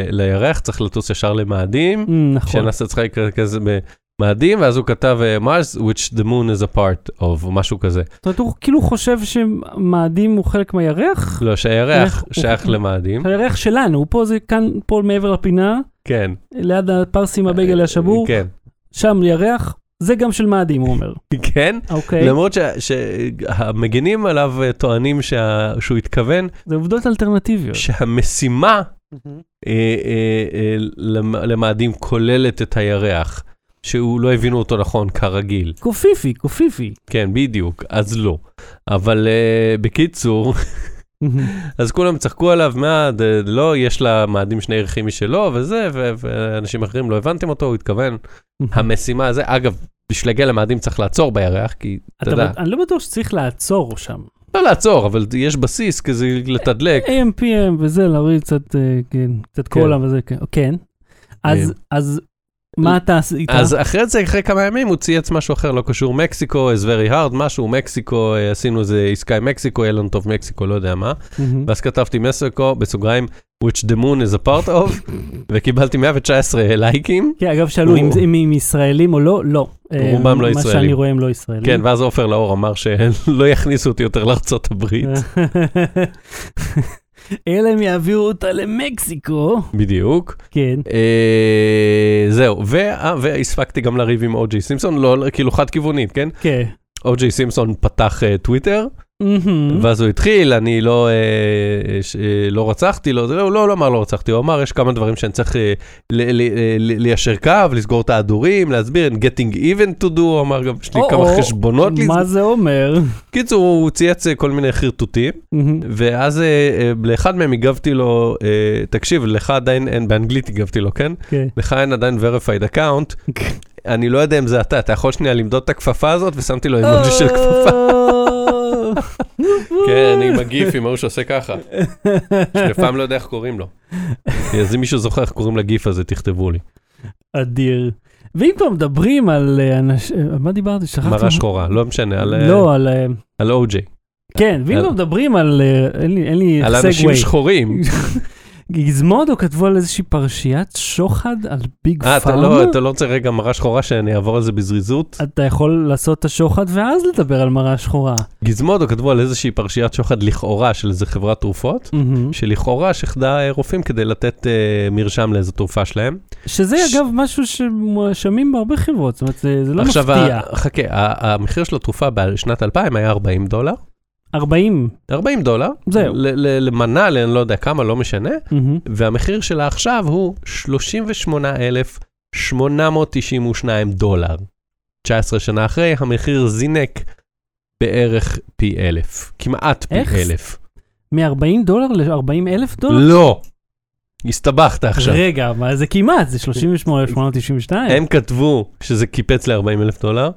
לירח, צריך לטוס ישר למאדים. נכון. שנעשה צריך כזה במאדים, ואז הוא כתב, Mars, which the moon is a part of, או משהו כזה. זאת אומרת, הוא כאילו חושב שמאדים הוא חלק מהירח? לא, שהירח שייך למאדים. הירח שלנו, הוא פה, זה כאן, פה מעבר לפינה. כן. ליד הפרסים הבגל השבור, כן. שם לירח, זה גם של מאדים, הוא אומר. כן? אוקיי. למרות שהמגנים עליו טוענים שה, שהוא התכוון... זה עובדות אלטרנטיביות. שהמשימה אה, אה, אה, למאדים כוללת את הירח, שהוא לא הבינו אותו נכון כרגיל. קופיפי, קופיפי. כן, בדיוק, אז לא. אבל אה, בקיצור... אז כולם צחקו עליו, מה, לא, יש לה מאדים שני ערכים משלו, וזה, ואנשים אחרים לא הבנתם אותו, הוא התכוון, המשימה הזה, אגב, בשביל להגיע למאדים צריך לעצור בירח, כי, אתה יודע. אני לא בטוח שצריך לעצור שם. לא לעצור, אבל יש בסיס כזה לתדלק. A M P M וזה, להוריד קצת קולה וזה, כן. אז מה אתה איתה? אז אחרי זה, אחרי כמה ימים, הוא צייץ משהו אחר, לא קשור, מקסיקו, is very hard, משהו, מקסיקו, עשינו איזה עסקה עם מקסיקו, אלן טוב מקסיקו, לא יודע מה, ואז כתבתי מקסיקו, בסוגריים, which the moon is a part of, וקיבלתי מאה ותשע עשרה לייקים. כן, אגב, שאלו אם הם ישראלים או לא, לא. רובם לא ישראלים. מה שאני רואה הם לא ישראלים. כן, ואז עופר לאור אמר שלא יכניסו אותי יותר לארצות הברית. אלא הם יעבירו אותה למקסיקו. בדיוק. כן. זהו, והספקתי גם לריב עם אוג'י סימפסון, לא, כאילו חד כיוונית, כן? כן. אוג'י סימפסון פתח טוויטר, ואז הוא התחיל, אני לא רצחתי, הוא לא אמר לא רצחתי, הוא אמר יש כמה דברים שאני צריך ליישר קו, לסגור את ההדורים, להסביר, getting even to do, הוא אמר גם, יש לי כמה חשבונות. מה זה אומר? קיצור, הוא צייץ כל מיני חרטוטים, ואז לאחד מהם הגבתי לו, תקשיב, לך עדיין אין, באנגלית הגבתי לו, כן? לך אין עדיין verified account, אני לא יודע אם זה אתה, אתה יכול שנייה למדוד את הכפפה הזאת, ושמתי לו אמוג'י של כפפה. כן, אני מגיף עם ההוא שעושה ככה. שלפעם לא יודע איך קוראים לו. אז אם מישהו זוכר איך קוראים לגיף הזה, תכתבו לי. אדיר. ואם כבר מדברים על אנשים... מה דיברתי? מראה שחורה, לא משנה. לא, על... על אוג'י. כן, ואם כבר מדברים על... אין לי... על אנשים שחורים. גיזמודו כתבו על איזושהי פרשיית שוחד על ביג פארמה. לא, אתה לא רוצה רגע מראה שחורה שאני אעבור על זה בזריזות? אתה יכול לעשות את השוחד ואז לדבר על מראה שחורה. גיזמודו כתבו על איזושהי פרשיית שוחד לכאורה של איזו חברת תרופות, שלכאורה שחדה רופאים כדי לתת מרשם לאיזו תרופה שלהם. שזה אגב משהו שמואשמים בהרבה חברות, זאת אומרת זה לא מפתיע. חכה, המחיר של התרופה בשנת אלפיים היה ארבעים דולר. ארבעים. ארבעים דולר. זהו. למנה, אני לא יודע כמה, לא משנה. והמחיר שלה עכשיו הוא שלושים ושמונה אלף שמונה מאות תשעים ושניים דולר. תשע עשרה שנה אחרי, המחיר זינק בערך פי אלף. כמעט פי אלף. מ-ארבעים דולר ל-ארבעים אלף דולר? לא. הסתבכת עכשיו. רגע, מה זה כמעט? זה שלושים ושמונה אלף שמונה מאות תשעים ושניים. הם כתבו שזה קיפץ ל-ארבעים אלף דולר,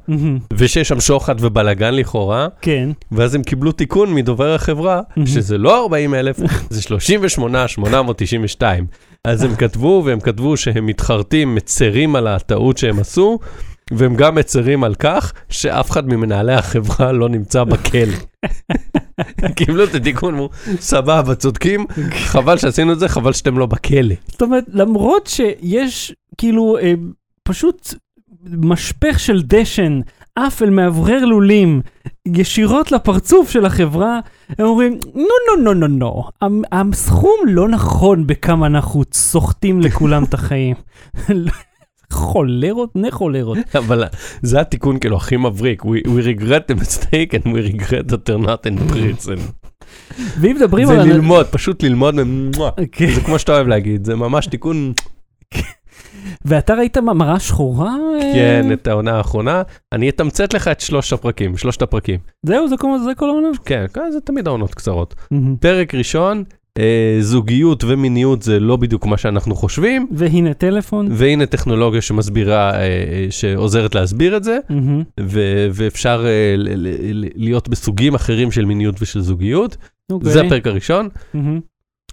ושיש שם שוחד ובלגן לכאורה. כן. ואז הם קיבלו תיקון מדובר החברה, שזה לא ארבעים אלף, זה שלושים ושמונה אלף שמונה מאות תשעים ושתיים. אז הם כתבו, והם כתבו שהם מתחרטים, מצרים על הטעות שהם עשו, והם גם מצרים על כך שאף אחד ממנהלי החברה לא נמצא בכלא. קיבלו את התיקון, אמרו, סבבה, צודקים, חבל שעשינו את זה, חבל שאתם לא בכלא. זאת אומרת, למרות שיש כאילו פשוט משפך של דשן, אפל מאוורר לולים, ישירות לפרצוף של החברה, הם אומרים, נו, נו, נו, נו, נו, הסכום לא נכון בכמה אנחנו סוחטים לכולם את החיים. לא. חולרות, נחולרות. אבל זה התיקון כאילו הכי מבריק. We regret the mistake and we regret that they're not in prison. ואם מדברים על... זה ללמוד, פשוט ללמוד. זה כמו שאתה אוהב להגיד, זה ממש תיקון... ואתה ראית מראה שחורה? כן, את העונה האחרונה. אני אתמצת לך את שלוש הפרקים, שלושת הפרקים. זהו, זה כל העונות? כן, זה תמיד העונות קצרות. פרק ראשון... זוגיות ומיניות זה לא בדיוק מה שאנחנו חושבים. והנה טלפון. והנה טכנולוגיה שמסבירה, שעוזרת להסביר את זה, ואפשר להיות בסוגים אחרים של מיניות ושל זוגיות. זה הפרק הראשון.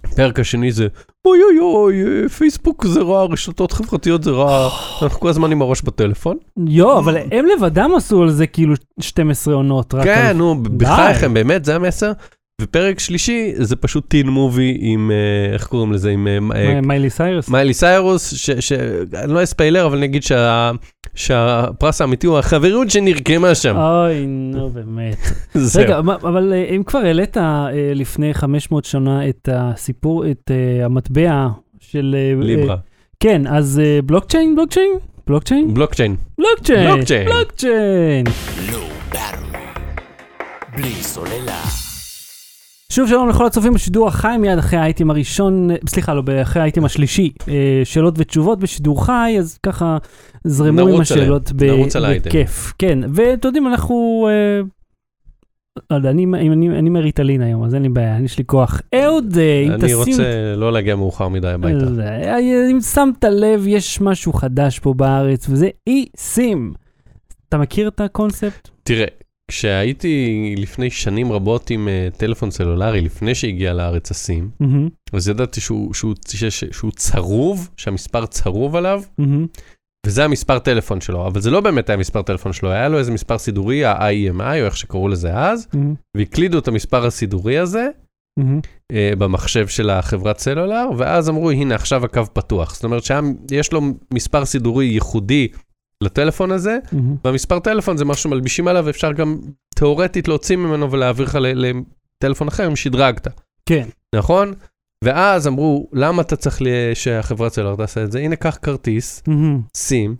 הפרק השני זה, אוי אוי אוי, פייסבוק זה רע, רשתות חברתיות זה רע, אנחנו כל הזמן עם הראש בטלפון. יו, אבל הם לבדם עשו על זה כאילו שתים עשרה עונות. כן, נו, בחייכם, באמת, זה המסר. ופרק שלישי, זה פשוט טין מובי עם, איך קוראים לזה, עם... מיילי סיירוס. מיילי סיירוס, שאני לא אספיילר, אבל נגיד שהפרס האמיתי הוא החברות שנרקמה שם. אוי, נו, באמת. רגע, אבל אם כבר העלית לפני חמש מאות שנה את הסיפור, את המטבע של... ליברה. כן, אז בלוקצ'יין, בלוקצ'יין? בלוקצ'יין? בלוקצ'יין. בלוקצ'יין. בלוקצ'יין. בלוקצ'יין. לא ברמה. בלי סוללה. שוב שלום לכל הצופים בשידור החי, מיד אחרי האייטם הראשון, סליחה לא, אחרי האייטם השלישי, שאלות ותשובות בשידור חי, אז ככה זרמו עם השאלות בכיף. כן, ואתם יודעים, אנחנו, אני מריטלין היום, אז אין לי בעיה, יש לי כוח. אהוד, אם תשים... אני רוצה לא להגיע מאוחר מדי הביתה. אם שמת לב, יש משהו חדש פה בארץ, וזה אי-סים. אתה מכיר את הקונספט? תראה. כשהייתי לפני שנים רבות עם uh, טלפון סלולרי, לפני שהגיע לארץ הסים, mm-hmm. אז ידעתי שהוא, שהוא, שהוא, שהוא צרוב, שהמספר צרוב עליו, mm-hmm. וזה המספר טלפון שלו. אבל זה לא באמת היה מספר טלפון שלו, היה לו איזה מספר סידורי, ה-איי אם איי, או איך שקראו לזה אז, mm-hmm. והקלידו את המספר הסידורי הזה, mm-hmm. uh, במחשב של החברת סלולר, ואז אמרו, הנה, עכשיו הקו פתוח. זאת אומרת, שיש לו מספר סידורי ייחודי, לטלפון הזה, והמספר טלפון זה משהו מלבישים עליו, ואפשר גם תיאורטית להוציא ממנו ולהעביר לך לטלפון אחר, אם שדרגת. כן. נכון? ואז אמרו, למה אתה צריך שהחברת סלולר תעשה את זה? הנה, קח כרטיס, שים,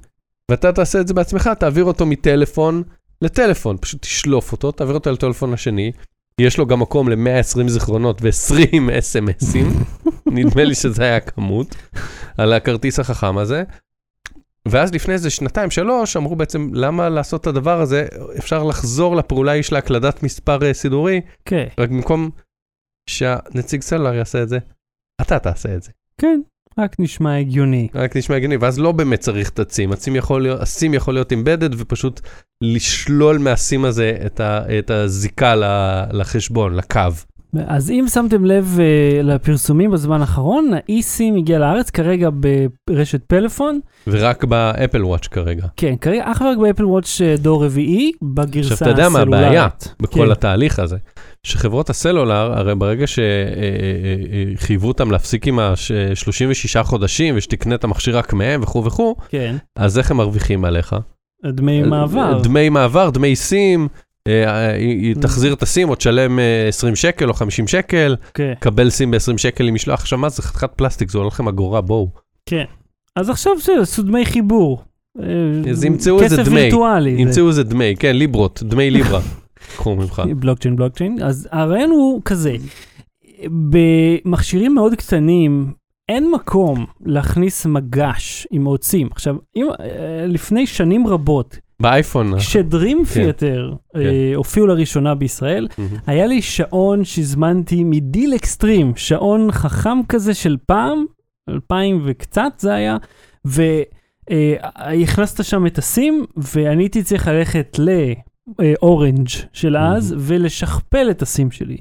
ואתה תעשה את זה בעצמך, תעביר אותו מטלפון לטלפון, פשוט תשלוף אותו, תעביר אותו לטלפון השני, יש לו גם מקום ל-מאה ועשרים זיכרונות ו-עשרים אס אם אסים, נדמה לי שזה היה כמות, על הכרטיס החכם הזה, ואז לפני איזה שנתיים, שלוש, אמרו בעצם, למה לעשות את הדבר הזה? אפשר לחזור לפעולה יש להקלדת מספר סידורי, okay. רק במקום שהנציג סלולר יעשה את זה, אתה תעשה את זה. כן, רק נשמע הגיוני. רק נשמע הגיוני, ואז לא באמת צריך את הצים. הצים יכול להיות, הסים יכול להיות embedded, ופשוט לשלול מהסים הזה את, ה, את הזיקה לחשבון, לקו. אז אם שמתם לב uh, לפרסומים בזמן האחרון, האי-סים הגיע לארץ כרגע ברשת פלאפון. ורק באפל וואץ' כרגע. כן, כרגע, אך ורק באפל וואץ' דור רביעי, בגרסה הסלולרית. עכשיו אתה יודע מה הבעיה בכל כן. התהליך הזה, שחברות הסלולר, הרי ברגע שחייבו אותם להפסיק עם ה-שלושים ושישה חודשים, ושתקנה את המכשיר רק מהם וכו' וכו', כן. אז איך הם מרוויחים עליך? דמי מעבר. דמי מעבר, דמי סים, היא תחזיר את הסים, או תשלם עשרים שקל או חמישים שקל, כן. קבל סים ב-עשרים שקל עם משלוח. עכשיו מה זה חתיכת פלסטיק, זה עולה לכם אגורה, בואו. כן. אז עכשיו שעשו דמי חיבור. אז ימצאו איזה דמי. כסף וירטואלי. ימצאו איזה דמי, כן, ליברות, דמי ליברה. קחו ממך. בלוקצ'יין, בלוקצ'יין. אז הרעיון הוא כזה. במכשירים מאוד קטנים, אין מקום להכניס מגש עם עוצים. עכשיו, אם, לפני שנים רבות, באייפון. כשדרים פייטר הופיעו לראשונה בישראל, היה לי שעון שהזמנתי מדיל אקסטרים, שעון חכם כזה של פעם, אלפיים וקצת זה היה, והכנסת שם את הסים, ואני הייתי צריך ללכת לאורנג' של אז, ולשכפל את הסים שלי.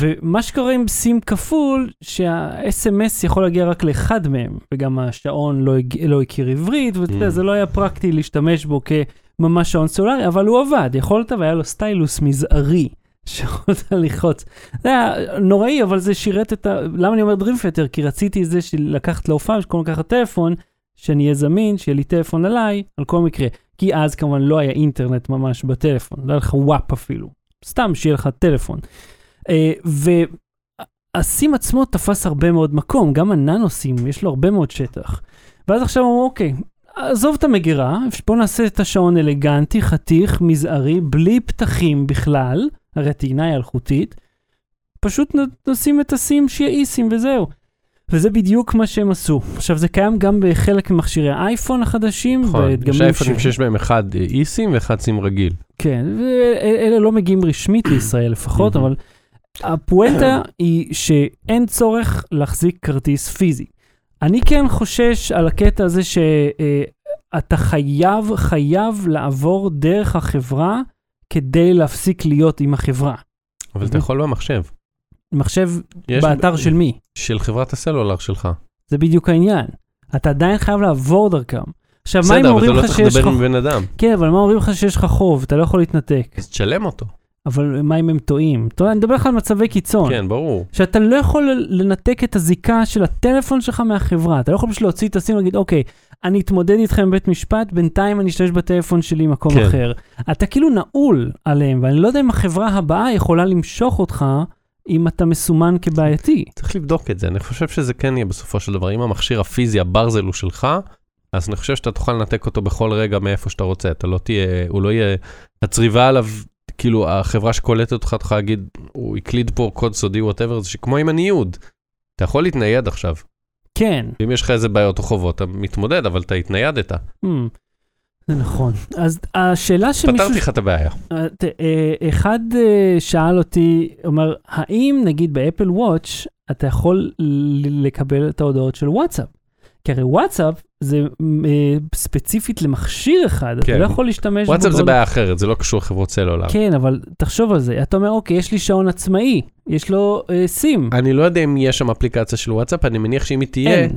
ומה שקורה עם סים כפול, שה-אס אם אס יכול להגיע רק לאחד מהם, וגם השעון לא הכיר עברית, וזה לא היה פרקטי להשתמש בו כממש שעון סולארי, אבל הוא עבד, יכולת והיה לו סטיילוס מזערי. שיכולת ללחוץ. זה היה נוראי, אבל זה שירת את ה... למה אני אומר דרימפטר? כי רציתי את זה שלקחת להופעה, שכל לקחת טלפון, שאני אהיה זמין, שיהיה לי טלפון עליי, על כל מקרה. כי אז כמובן לא היה אינטרנט ממש בטלפון, לא היה לך וואפ אפילו. סתם שיהיה לך טלפון. והסים עצמו תפס הרבה מאוד מקום, גם הננוסים, יש לו הרבה מאוד שטח. ואז עכשיו אמרו, אוקיי, עזוב את המגירה, בוא נעשה את השעון אלגנטי, חתיך, מזערי, בלי פתחים בכלל, הרטינה היא הלחוטית, פשוט נשים את הסים שיהיה איסים וזהו. וזה בדיוק מה שהם עשו. עכשיו זה קיים גם בחלק ממכשירי האייפון החדשים. נכון, יש אייפונים שיש בהם אחד איסים ואחד סים רגיל. כן, אלה לא מגיעים רשמית לישראל לפחות, אבל הפואנטה היא שאין צורך להחזיק כרטיס פיזי. אני כן חושש על הקטע הזה שאתה חייב, חייב לעבור דרך החברה, כדי להפסיק להיות עם החברה. אבל אתה יכול במחשב. מחשב באתר של מי? של חברת הסלולר שלך. זה בדיוק העניין. אתה עדיין חייב לעבור דרכם. עכשיו, מה אם אומרים לך שיש לך... בסדר, אבל אתה לא צריך לדבר עם בן אדם. כן, אבל מה אומרים לך שיש לך חוב? אתה לא יכול להתנתק. אז תשלם אותו. אבל מה אם הם טועים? אני מדבר לך על מצבי קיצון. כן, ברור. שאתה לא יכול לנתק את הזיקה של הטלפון שלך מהחברה. אתה לא יכול פשוט להוציא את הסים ולהגיד, אוקיי, אני אתמודד איתכם בבית משפט, בינתיים אני אשתמש בטלפון שלי במקום כן. אחר. אתה כאילו נעול עליהם, ואני לא יודע אם החברה הבאה יכולה למשוך אותך, אם אתה מסומן כבעייתי. צריך לבדוק את זה. אני חושב שזה כן יהיה בסופו של דבר. אם המכשיר הפיזי, הברזל הוא שלך, אז אני חושב שאתה תוכל לנתק אותו בכל רגע מאיפה שאתה רוצה. אתה לא תהיה, הוא לא יהיה, הצריבה עליו, כאילו החברה שקולטת אותך, אתה יכול להגיד, הוא הקליד פה קוד סודי, whatever, זה שכמו עם הניוד. אתה יכול להתנייד עכשיו. כן. אם יש לך איזה בעיות או חובות, אתה מתמודד, אבל אתה התניידת. זה נכון. אז השאלה שמישהו... פתרתי לך את הבעיה. אחד שאל אותי, אומר, האם נגיד באפל וואץ' אתה יכול לקבל את ההודעות של וואטסאפ? כי הרי וואטסאפ זה ספציפית למכשיר אחד, אתה לא יכול להשתמש... וואטסאפ זה בעיה אחרת, זה לא קשור לחברות סלולר. כן, אבל תחשוב על זה. אתה אומר, אוקיי, יש לי שעון עצמאי, יש לו סים. אני לא יודע אם יש שם אפליקציה של וואטסאפ, אני מניח שאם היא תהיה... אין.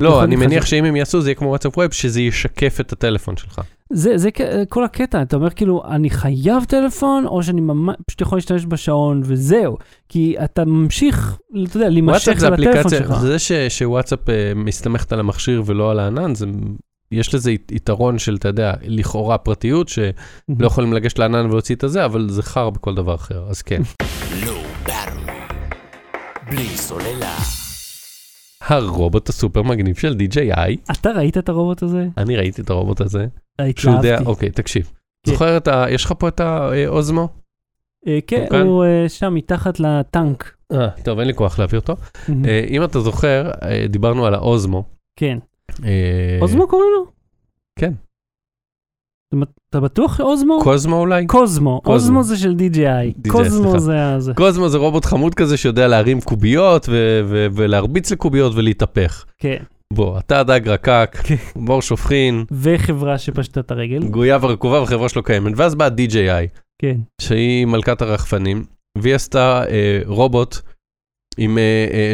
לא, אני מניח שאם הם יעשו, זה יהיה כמו וואטסאפ ווב, שזה ישקף את הטלפון שלך. זה כל הקטע, אתה אומר כאילו, אני חייב טלפון, או שאני פשוט יכול להשתמש בשעון, וזהו. כי אתה ממשיך, אתה יודע, להימשך על הטלפון שלך. זה שוואטסאפ מסתמכת על המכשיר ולא על הענן, יש לזה יתרון של, אתה יודע, לכאורה פרטיות, שלא יכולים לגשת לענן ולהוציא את זה, אבל זה חר בכל דבר אחר, אז כן. בלי סוללה. הרובוט הסופר מגניב של די ג'יי איי. אתה ראית את הרובוט הזה? אני ראיתי את הרובוט הזה. התלהבתי. אוקיי, תקשיב. זוכר, יש לך פה את האוזמו? כן, הוא שם מתחת לטנק. טוב, אין לי כוח להעביר אותו. אם אתה זוכר, דיברנו על האוזמו. כן. אוזמו קוראים לו? כן. אתה בטוח אוזמו? קוזמו אולי? קוזמו, אוזמו זה של די ג'יי איי. קוזמו זה... קוזמו זה רובוט חמוד כזה שיודע להרים קוביות ולהרביץ לקוביות ולהתהפך. כן. בוא, אתה דג רקק, בור שופכין. וחברה שפשטה את הרגל. גויב הרקובה וחברה שלא קיימת. ואז באה די ג'יי איי. כן. שהיא מלכת הרחפנים. והיא עשתה רובוט עם...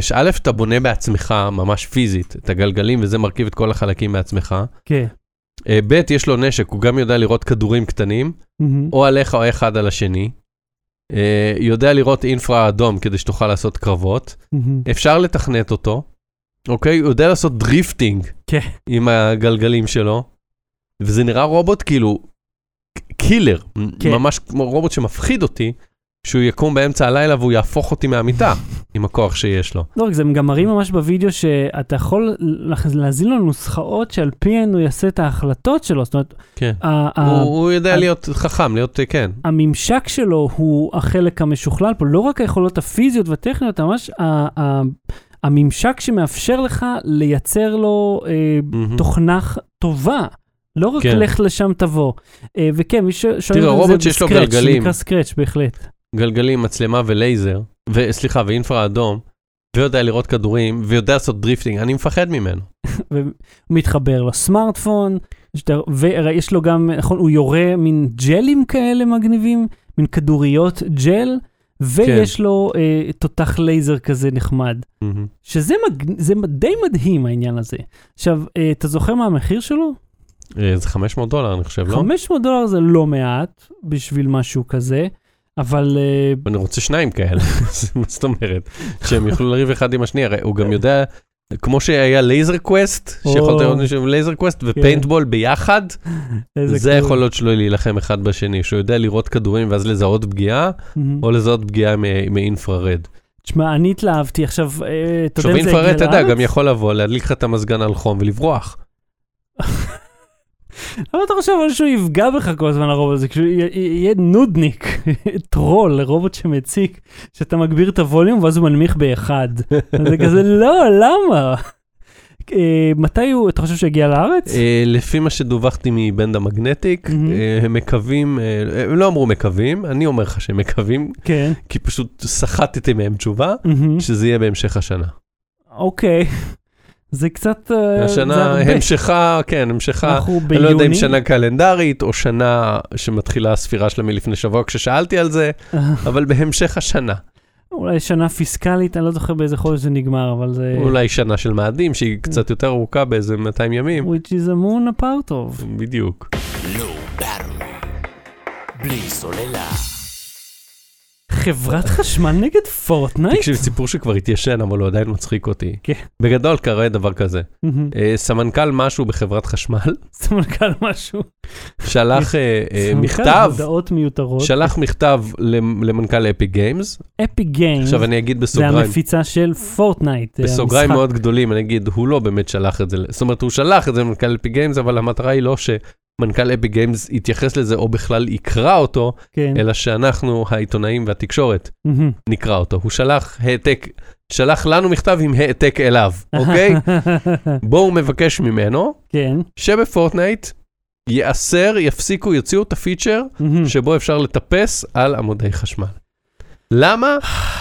שאלף אתה בונה בעצמך, ממש פיזית, את הגלגלים, וזה מרכיב את כל החלקים בעצמך. כן. ב' יש לו נשק, הוא גם יודע לראות כדורים קטנים, או עליך או אחד על השני, יודע לראות אינפרה אדום כדי שתוכל לעשות קרבות, אפשר לתכנת אותו, אוקיי? הוא יודע לעשות דריפטינג עם הגלגלים שלו, וזה נראה רובוט כאילו קילר, ממש כמו רובוט שמפחיד אותי, שהוא יקום באמצע הלילה והוא יהפוך אותי מהמיטה עם הכוח שיש לו. לא, זה גם מראים ממש בווידאו שאתה יכול להזין לו נוסחאות שעל פיהן הוא יעשה את ההחלטות שלו. זאת אומרת, הוא יודע להיות חכם, להיות, כן. הממשק שלו הוא החלק המשוכלל פה, לא רק היכולות הפיזיות והטכניות, ממש הממשק שמאפשר לך לייצר לו תוכנה טובה. לא רק לך לשם תבוא. וכן, מי ששואלים על זה בסקרץ', שנקרא סקרץ' בהחלט. גלגלים, מצלמה ולייזר, וסליחה, ואינפרה אדום, ויודע לראות כדורים, ויודע לעשות דריפטינג, אני מפחד ממנו. ומתחבר לסמארטפון, ויש לו גם, נכון, הוא יורה מין ג'לים כאלה מגניבים, מין כדוריות ג'ל, ויש לו תותח לייזר כזה נחמד. שזה די מדהים העניין הזה. עכשיו, אתה זוכר מה המחיר שלו? זה חמש מאות דולר, אני חושב, לא? חמש מאות דולר זה לא מעט, בשביל משהו כזה, אבל... אני רוצה שניים כאלה, זאת אומרת, שהם יוכלו לריב אחד עם השני, הרי הוא גם יודע, כמו שהיה לייזר קווסט, שיכולת לראות משהו עם לייזר קווסט, ופיינטבול ביחד, זה היכולות שלו להילחם אחד בשני, שהוא יודע לראות כדורים, ואז לזהות פגיעה, או לזהות פגיעה מאינפרארד. תשמע, אני התלהבתי, עכשיו, אתה יודע אם זה יגיע לארץ? עכשיו, אינפרארד, גם יכול לבוא, להדליק לך את המזגן על חום ולברוח. אבל אתה חושב על שהוא יפגע בך כל הזמן הרובוט הזה, כשהוא יהיה נודניק, טרול, רובוט שמציק, שאתה מגביר את הווליום ואז הוא מנמיך באחד. זה כזה, לא, למה? מתי הוא, אתה חושב שהגיע לארץ? לפי מה שדווחתי מבנד המגנטיק, הם מקווים, הם לא אמרו מקווים, אני אומר לך שהם מקווים, כי פשוט סחטתי מהם תשובה, שזה יהיה בהמשך השנה. אוקיי. זה קצת... השנה המשכה, כן, המשכה, אני לא יודע אם שנה קלנדרית, או שנה שמתחילה הספירה שלה מלפני שבוע, כששאלתי על זה, אבל בהמשך השנה. אולי שנה פיסקלית, אני לא זוכר באיזה חודש זה נגמר, אבל זה... אולי שנה של מאדים, שהיא קצת יותר ארוכה באיזה מאתיים ימים. Which is a moon apart of. בדיוק. חברת חשמל נגד פורטנייט? תקשיב, סיפור שכבר התיישן, אבל הוא עדיין מצחיק אותי. בגדול קרה דבר כזה. סמנכ"ל משהו בחברת חשמל. סמנכ"ל משהו. שלח מכתב. שלח מכתב למנכ"ל אפיק גיימס. אפיק גיימס. עכשיו אני אגיד בסוגריים. זה המפיצה של פורטנייט. בסוגריים מאוד גדולים, אני אגיד, הוא לא באמת שלח את זה. זאת אומרת, הוא שלח את זה למנכ"ל אפיק גיימס, אבל המטרה היא לא ש... מנכ"ל אפיק גיימס יתייחס לזה, או בכלל יקרא אותו, כן. אלא שאנחנו, העיתונאים והתקשורת, mm-hmm. נקרא אותו. הוא שלח העתק, שלח לנו מכתב עם העתק אליו, אוקיי? בואו מבקש ממנו, כן. שבפורטנייט יאסר, יפסיקו, יוציאו את הפיצ'ר, mm-hmm. שבו אפשר לטפס על עמודי חשמל. למה?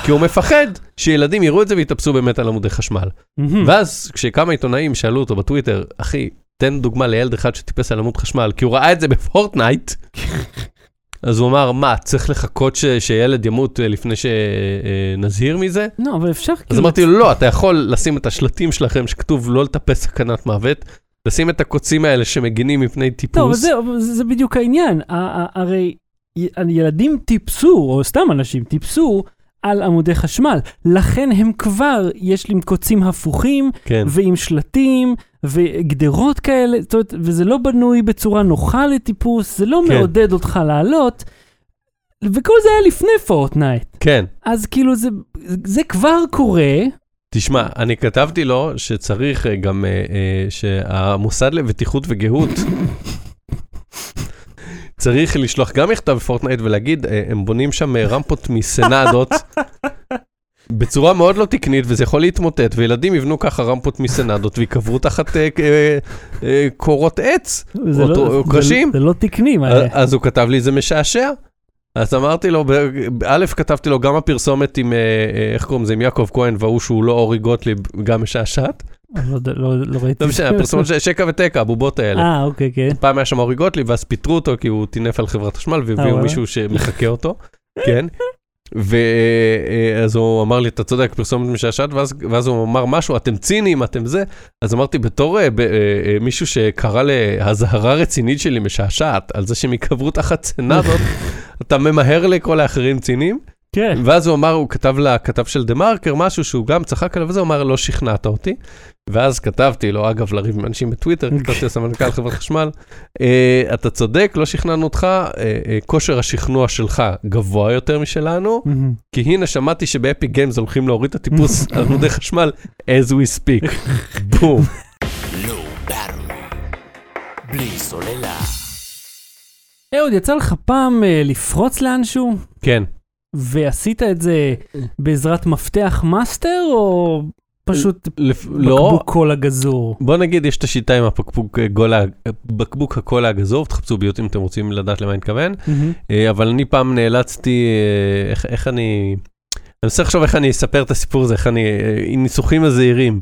כי הוא מפחד שילדים יראו את זה ויתאפסו באמת על עמודי חשמל. Mm-hmm. ואז כשכמה עיתונאים שאלו אותו בטוויטר, אחי, תן דוגמה לילד אחד שטיפס על עמוד חשמל, כי הוא ראה את זה בפורטנייט, אז הוא אמר, מה, צריך לחכות שילד ימות לפני שנזהיר מזה? לא, אבל אפשר... אז אמרתי לו, לא, אתה יכול לשים את השלטים שלכם, שכתוב לא לטפס סכנת מוות, לשים את הקוצים האלה שמגינים מפני טיפוס. טוב, זה בדיוק העניין. הרי ילדים טיפסו, או סתם אנשים טיפסו, על עמודי חשמל. לכן הם כבר, יש להם קוצים הפוכים, ועם שלטים, וגדרות כאלה, וזה לא בנוי בצורה נוחה לטיפוס, זה לא מעודד אותך לעלות, וכל זה היה לפני פורטנייט. כן. אז כאילו זה, זה כבר קורה. תשמע, אני כתבתי לו שצריך גם, שהמוסד לבטיחות וגהות, צריך לשלוח גם מכתב בפורטנייט ולהגיד, הם בונים שם רמפות מסנדות, בצורה מאוד לא תקנית, וזה יכול להתמוטט, וילדים יבנו ככה רמפות מסנדות, ויקברו תחת קורות עץ, או קרשים. זה לא תקני. אז הוא כתב לי, זה משעשע. אז אמרתי לו, א', כתבתי לו גם הפרסומת עם, איך קוראים זה, עם יעקב כהן, והוא שהוא לא אורי גוטליב, גם משעשעת. לא ראיתי. לא משנה, הפרסומת של שקע ותקע, הבובות האלה. אה, אוקיי, כן. פעם היה שם אורי גוטליב, ואז פיטרו אותו, כי הוא טינף על חברת חשמל, והביאו מישהו שמחכה אותו, כן. ואז הוא אמר לי, אתה צודק, פרסומת משעשעת, ואז הוא אמר משהו, אתם צינים, אתם זה. אז אמרתי, בתור מישהו שקרא להזהרה רצינית שלי משעשעת, על זה שהם יקברו תחת סנדות, אתה ממהר לכל האחרים צינים, כן. ואז הוא אמר, הוא כתב לכתב של דה-מרקר משהו שהוא גם צחק עליו, וזה הוא אמר, לא שכנעת אותי, ואז כתבתי לו, אגב, לריב עם אנשים בטוויטר, כתבתי לסמנכ"ל חברת חשמל, אתה צודק, לא שכנענו אותך, כושר השכנוע שלך גבוה יותר משלנו, כי הנה שמעתי שבאפיק גיימס הולכים להוריד את הטיפוס על עמודי חשמל, as we speak. בום. בלי סוללה. אהוד, יצא לך פעם לפרוץ לאנשהו? כן. ועשית את זה בעזרת מפתח מאסטר, או פשוט בקבוק קולה גזור? בוא נגיד, יש את השיטה עם הבקבוק הקולה הגזור, תחפשו ביוטיוב אם אתם רוצים לדעת למה אני מתכוון, אבל אני פעם נאלצתי, איך אני... אני מנסה לחשוב איך אני אספר את הסיפור הזה, איך אני... ניסוחים הזהירים.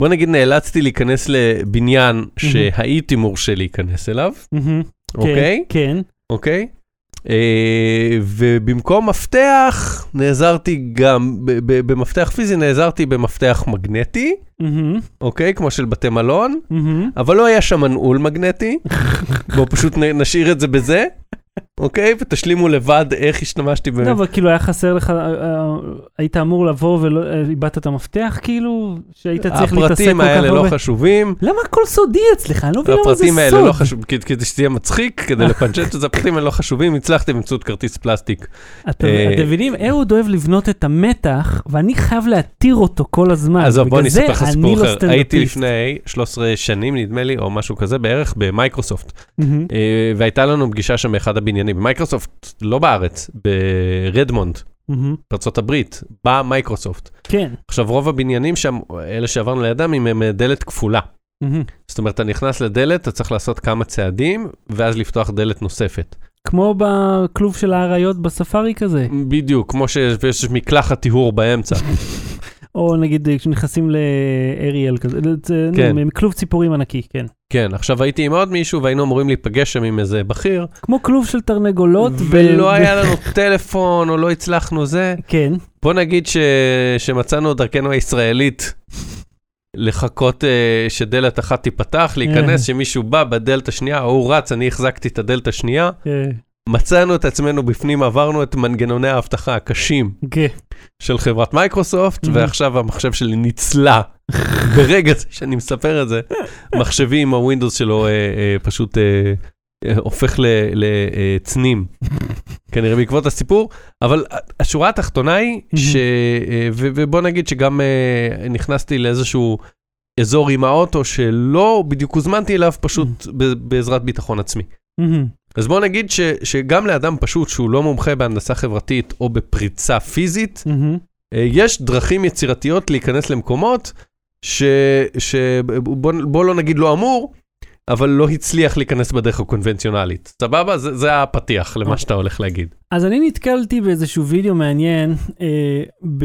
בוא נגיד, נאלצתי להיכנס לבניין שהייתי מורשה להיכנס אליו, אוקיי? כן. אוקיי? ובמקום מפתח, נעזרתי גם, במפתח פיזי, נעזרתי במפתח מגנטי, אוקיי? כמו של בתי מלון, אבל לא היה שם מנעול מגנטי, בואו פשוט נשאיר את זה בזה, אוקיי? ותשלימו לבד איך השתמשתי ב... לא, אבל כאילו היה חסר לך, היית אמור לבוא ואיבדת את המפתח, כאילו, שהיית צריך להתעסק... הפרטים האלה לא חשובים. למה הכל סודי אצלך? אני לא מבין למה זה סוד. הפרטים האלה לא חשובים, כדי שתהיה מצחיק, כדי לפנצ'ט שזה הפרטים האלה לא חשובים, הצלחתי באמצעות כרטיס פלסטיק. אתם מבינים, אהוד אוהב לבנות את המתח, ואני חייב להתיר אותו כל הזמן. אז בוא נספר לך סיפור אחר. הייתי לפני שלוש עשרה שנים, נדמה לי, או משהו כזה, בערך במייקרוסופט. והייתה לנו פגישה שם באחד הבניינים. מייקרוסופט, לא בארץ, ברדמונד, בארצות הברית, באה מייקרוסופט. כן. עכשיו, רוב הבניינים שם, אלה שעברנו לידם, הם דלת כפולה. זאת אומרת, אתה נכנס לדלת, אתה צריך לעשות כמה צעדים, ואז לפתוח דלת נוספת. כמו בכלוב של האריות בספארי כזה. בדיוק, כמו שיש מקלחת טיהור באמצע. או נגיד, כשנכנסים לאריאל כזה, מכלוב ציפורים ענקי, כן. כן, עכשיו הייתי עם עוד מישהו, והיינו אמורים להיפגש שם עם איזה בכיר. כמו כלוב של תרנגולות. ולא היה לנו טלפון, או לא הצלחנו זה. כן. בוא נגיד שמצאנו דרכנו הישראלית, לחכות שדלת אחת תיפתח, להיכנס שמישהו בא בדלת השנייה, הוא רץ, אני החזקתי את הדלת השנייה. מצאנו את עצמנו בפנים, עברנו את מנגנוני ההבטחה הקשים של חברת מייקרוסופט, ועכשיו המחשב שלי נצלה. ברגע שאני מספר את זה, מחשבי עם הווינדוס שלו פשוט הופך לצנים. כנראה בעקבות הסיפור, אבל השורה התחתונה היא, ובוא נגיד שגם נכנסתי לאיזשהו אזור עם האוטו, שלא בדיוק הוזמנתי אליו, פשוט בעזרת ביטחון עצמי. אז בוא נגיד שגם לאדם פשוט, שהוא לא מומחה בהנדסה חברתית, או בפריצה פיזית, יש דרכים יצירתיות להיכנס למקומות, שבוא לא נגיד לא אמור, אבל לא הצליח להיכנס בדרך הקונבנציונלית. סבבה? זה, זה הפתיח למה שאתה הולך להגיד. אז אני נתקלתי באיזשהו וידאו מעניין, אה, ב,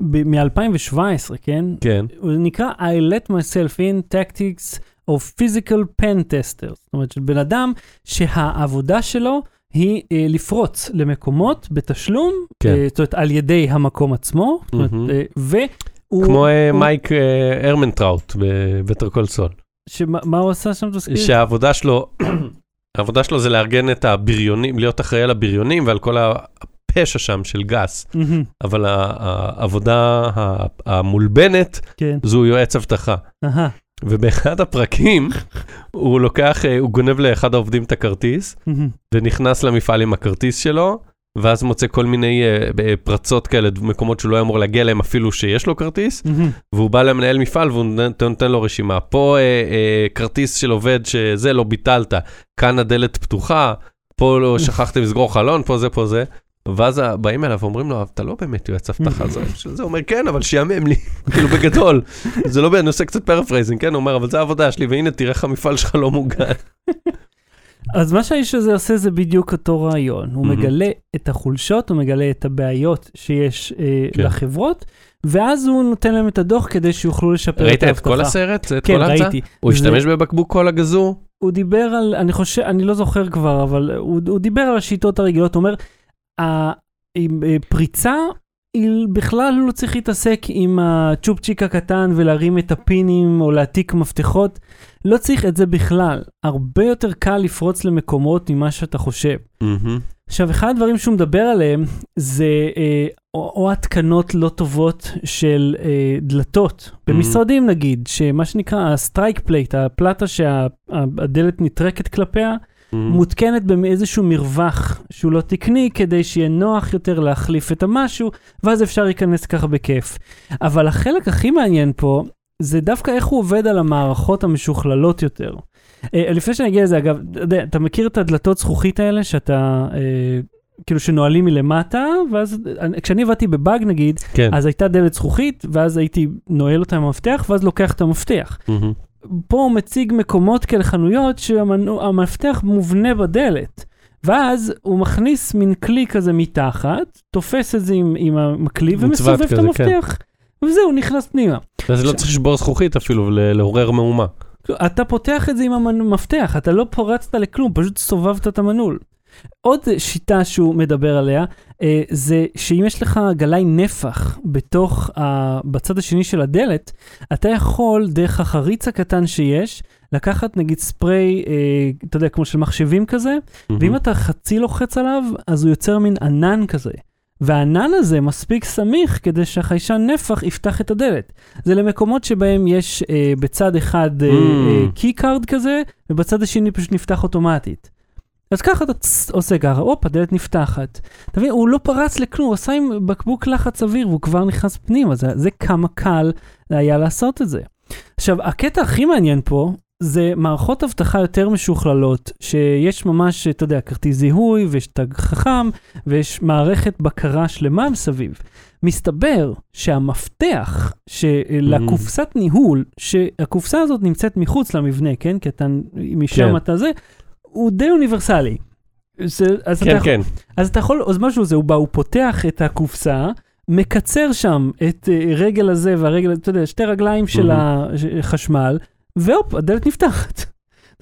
ב, מ-אלפיים שבע עשרה, כן? כן. הוא נקרא I let myself in tactics of physical pen testers. זאת אומרת, בן אדם שהעבודה שלו היא אה, לפרוץ למקומות בתשלום, כן. אה, זאת אומרת, על ידי המקום עצמו, זאת אומרת, mm-hmm. אה, ו... כמו הוא, מייק אה, ארמנטראוט בבטר קול סול. שמה הוא עשה שם תזכיר? שהעבודה שלו, העבודה שלו זה לארגן את הבריונים, להיות אחראי על הבריונים ועל כל הפשע שם של גס. אבל העבודה המולבנת, זו יועץ הבטחה. ובאחד הפרקים, הוא לוקח, הוא גונב לאחד העובדים את הכרטיס, ונכנס למפעל עם הכרטיס שלו, ואז מוצא כל מיני פרצות כאלה, מקומות שהוא לא אמור להגיע להם אפילו שיש לו כרטיס, והוא בא למנהל מפעל והוא נותן לו רשימה. פה כרטיס של עובד שזה לא ביטלת, כאן הדלת פתוחה, פה לא שכחתם לסגור חלון, פה זה, פה זה. ואז באים אליו ואומרים לו, אתה לא באמת יועץ הבטחה. זה אומר, כן, אבל שיאמם לי, כאילו בגדול. זה לא באמת, אני עושה קצת פרפרייזינג, כן? הוא אומר, אבל זה העבודה שלי, והנה תראה איך המפעל שלך לא מוגן. אז מה שהאיש הזה עושה זה בדיוק אותו רעיון. הוא מגלה את החולשות, הוא מגלה את הבעיות שיש לחברות, ואז הוא נותן להם את הדוח כדי שיוכלו לשפר את ההבטחה. ראית את כל הסרט? כן, ראיתי. הוא השתמש בבקבוק קולה גזור? הוא דיבר על, אני חושב, אני לא זוכר כבר, אבל הוא דיבר על השיטות הרגילות, הוא אומר, הפריצה היא בכלל לא צריך להתעסק עם הצ'ופצ'יק הקטן ולהרים את הפינים או להעתיק מפתחות, לא צריך את זה בכלל. הרבה יותר קל לפרוץ למקומות ממה שאתה חושב. עכשיו, אחד הדברים שהוא מדבר עליהם זה או התקנות לא טובות של דלתות, במשרדים נגיד, שמה שנקרא הסטרייק פלייט, הפלטה שהדלת נטרקת כלפיה, מותקנת באיזשהו מרווח שהוא לא תקני, כדי שיהיה נוח יותר להחליף את המשהו, ואז אפשר להיכנס ככה בכיף. אבל החלק הכי מעניין פה, זה דווקא איך הוא עובד על המערכות המשוכללות יותר. לפני שנגיע לזה, אגב, אתה מכיר את הדלתות זכוכית האלה, שאתה, כאילו שנועלים מלמטה, ואז, כשאני עבדתי בבאג נגיד, אז הייתה דלת זכוכית, ואז הייתי נועל אותה עם המפתח, ואז לוקח את המפתח. פה הוא מציג מקומות כאלה חנויות שהמפתח מובנה בדלת, ואז הוא מכניס מן כלי כזה מתחת, תופס את זה עם, עם המקלי ומסובב את המפתח, כן. וזהו, נכנס פנימה. אז ש... לא צריך לשבור זכוכית אפילו, לעורר מהומה. אתה פותח את זה עם המפתח, אתה לא פורצת לכלום, פשוט סובבת את המנעול. עוד שיטה שהוא מדבר עליה, זה שאם יש לך גלי נפח בתוך, בצד השני של הדלת, אתה יכול דרך החריץ הקטן שיש, לקחת נגיד ספרי, אתה יודע, כמו של מחשבים כזה, mm-hmm. ואם אתה חצי לוחץ עליו, אז הוא יוצר מין ענן כזה. והענן הזה מספיק סמיך כדי שהחיישן נפח יפתח את הדלת. זה למקומות שבהם יש בצד אחד קי-קארד כזה, ובצד השני פשוט נפתח אוטומטית. אז ככה אתה עושה ככה, הופ, הדלת נפתחת. אתה מבין, הוא לא פרץ לכלום, הוא עשה עם בקבוק לחץ אוויר, והוא כבר נכנס פנימה, זה, זה כמה קל היה לעשות את זה. עכשיו, הקטע הכי מעניין פה, זה מערכות אבטחה יותר משוכללות, שיש ממש, אתה יודע, כרטיס זיהוי, ויש תג חכם, ויש מערכת בקרה שלמה מסביב. מסתבר שהמפתח של הקופסת ניהול, שהקופסה הזאת נמצאת מחוץ למבנה, כן? כי אתה, משם אתה זה, הוא די אוניברסלי. אז כן, אתה, כן. אז אתה יכול, אז משהו זה, הוא בא, הוא פותח את הקופסה, מקצר שם את רגל הזה והרגל, אתה יודע, שתי רגליים של החשמל, ואופ, הדלת נפתחת. זאת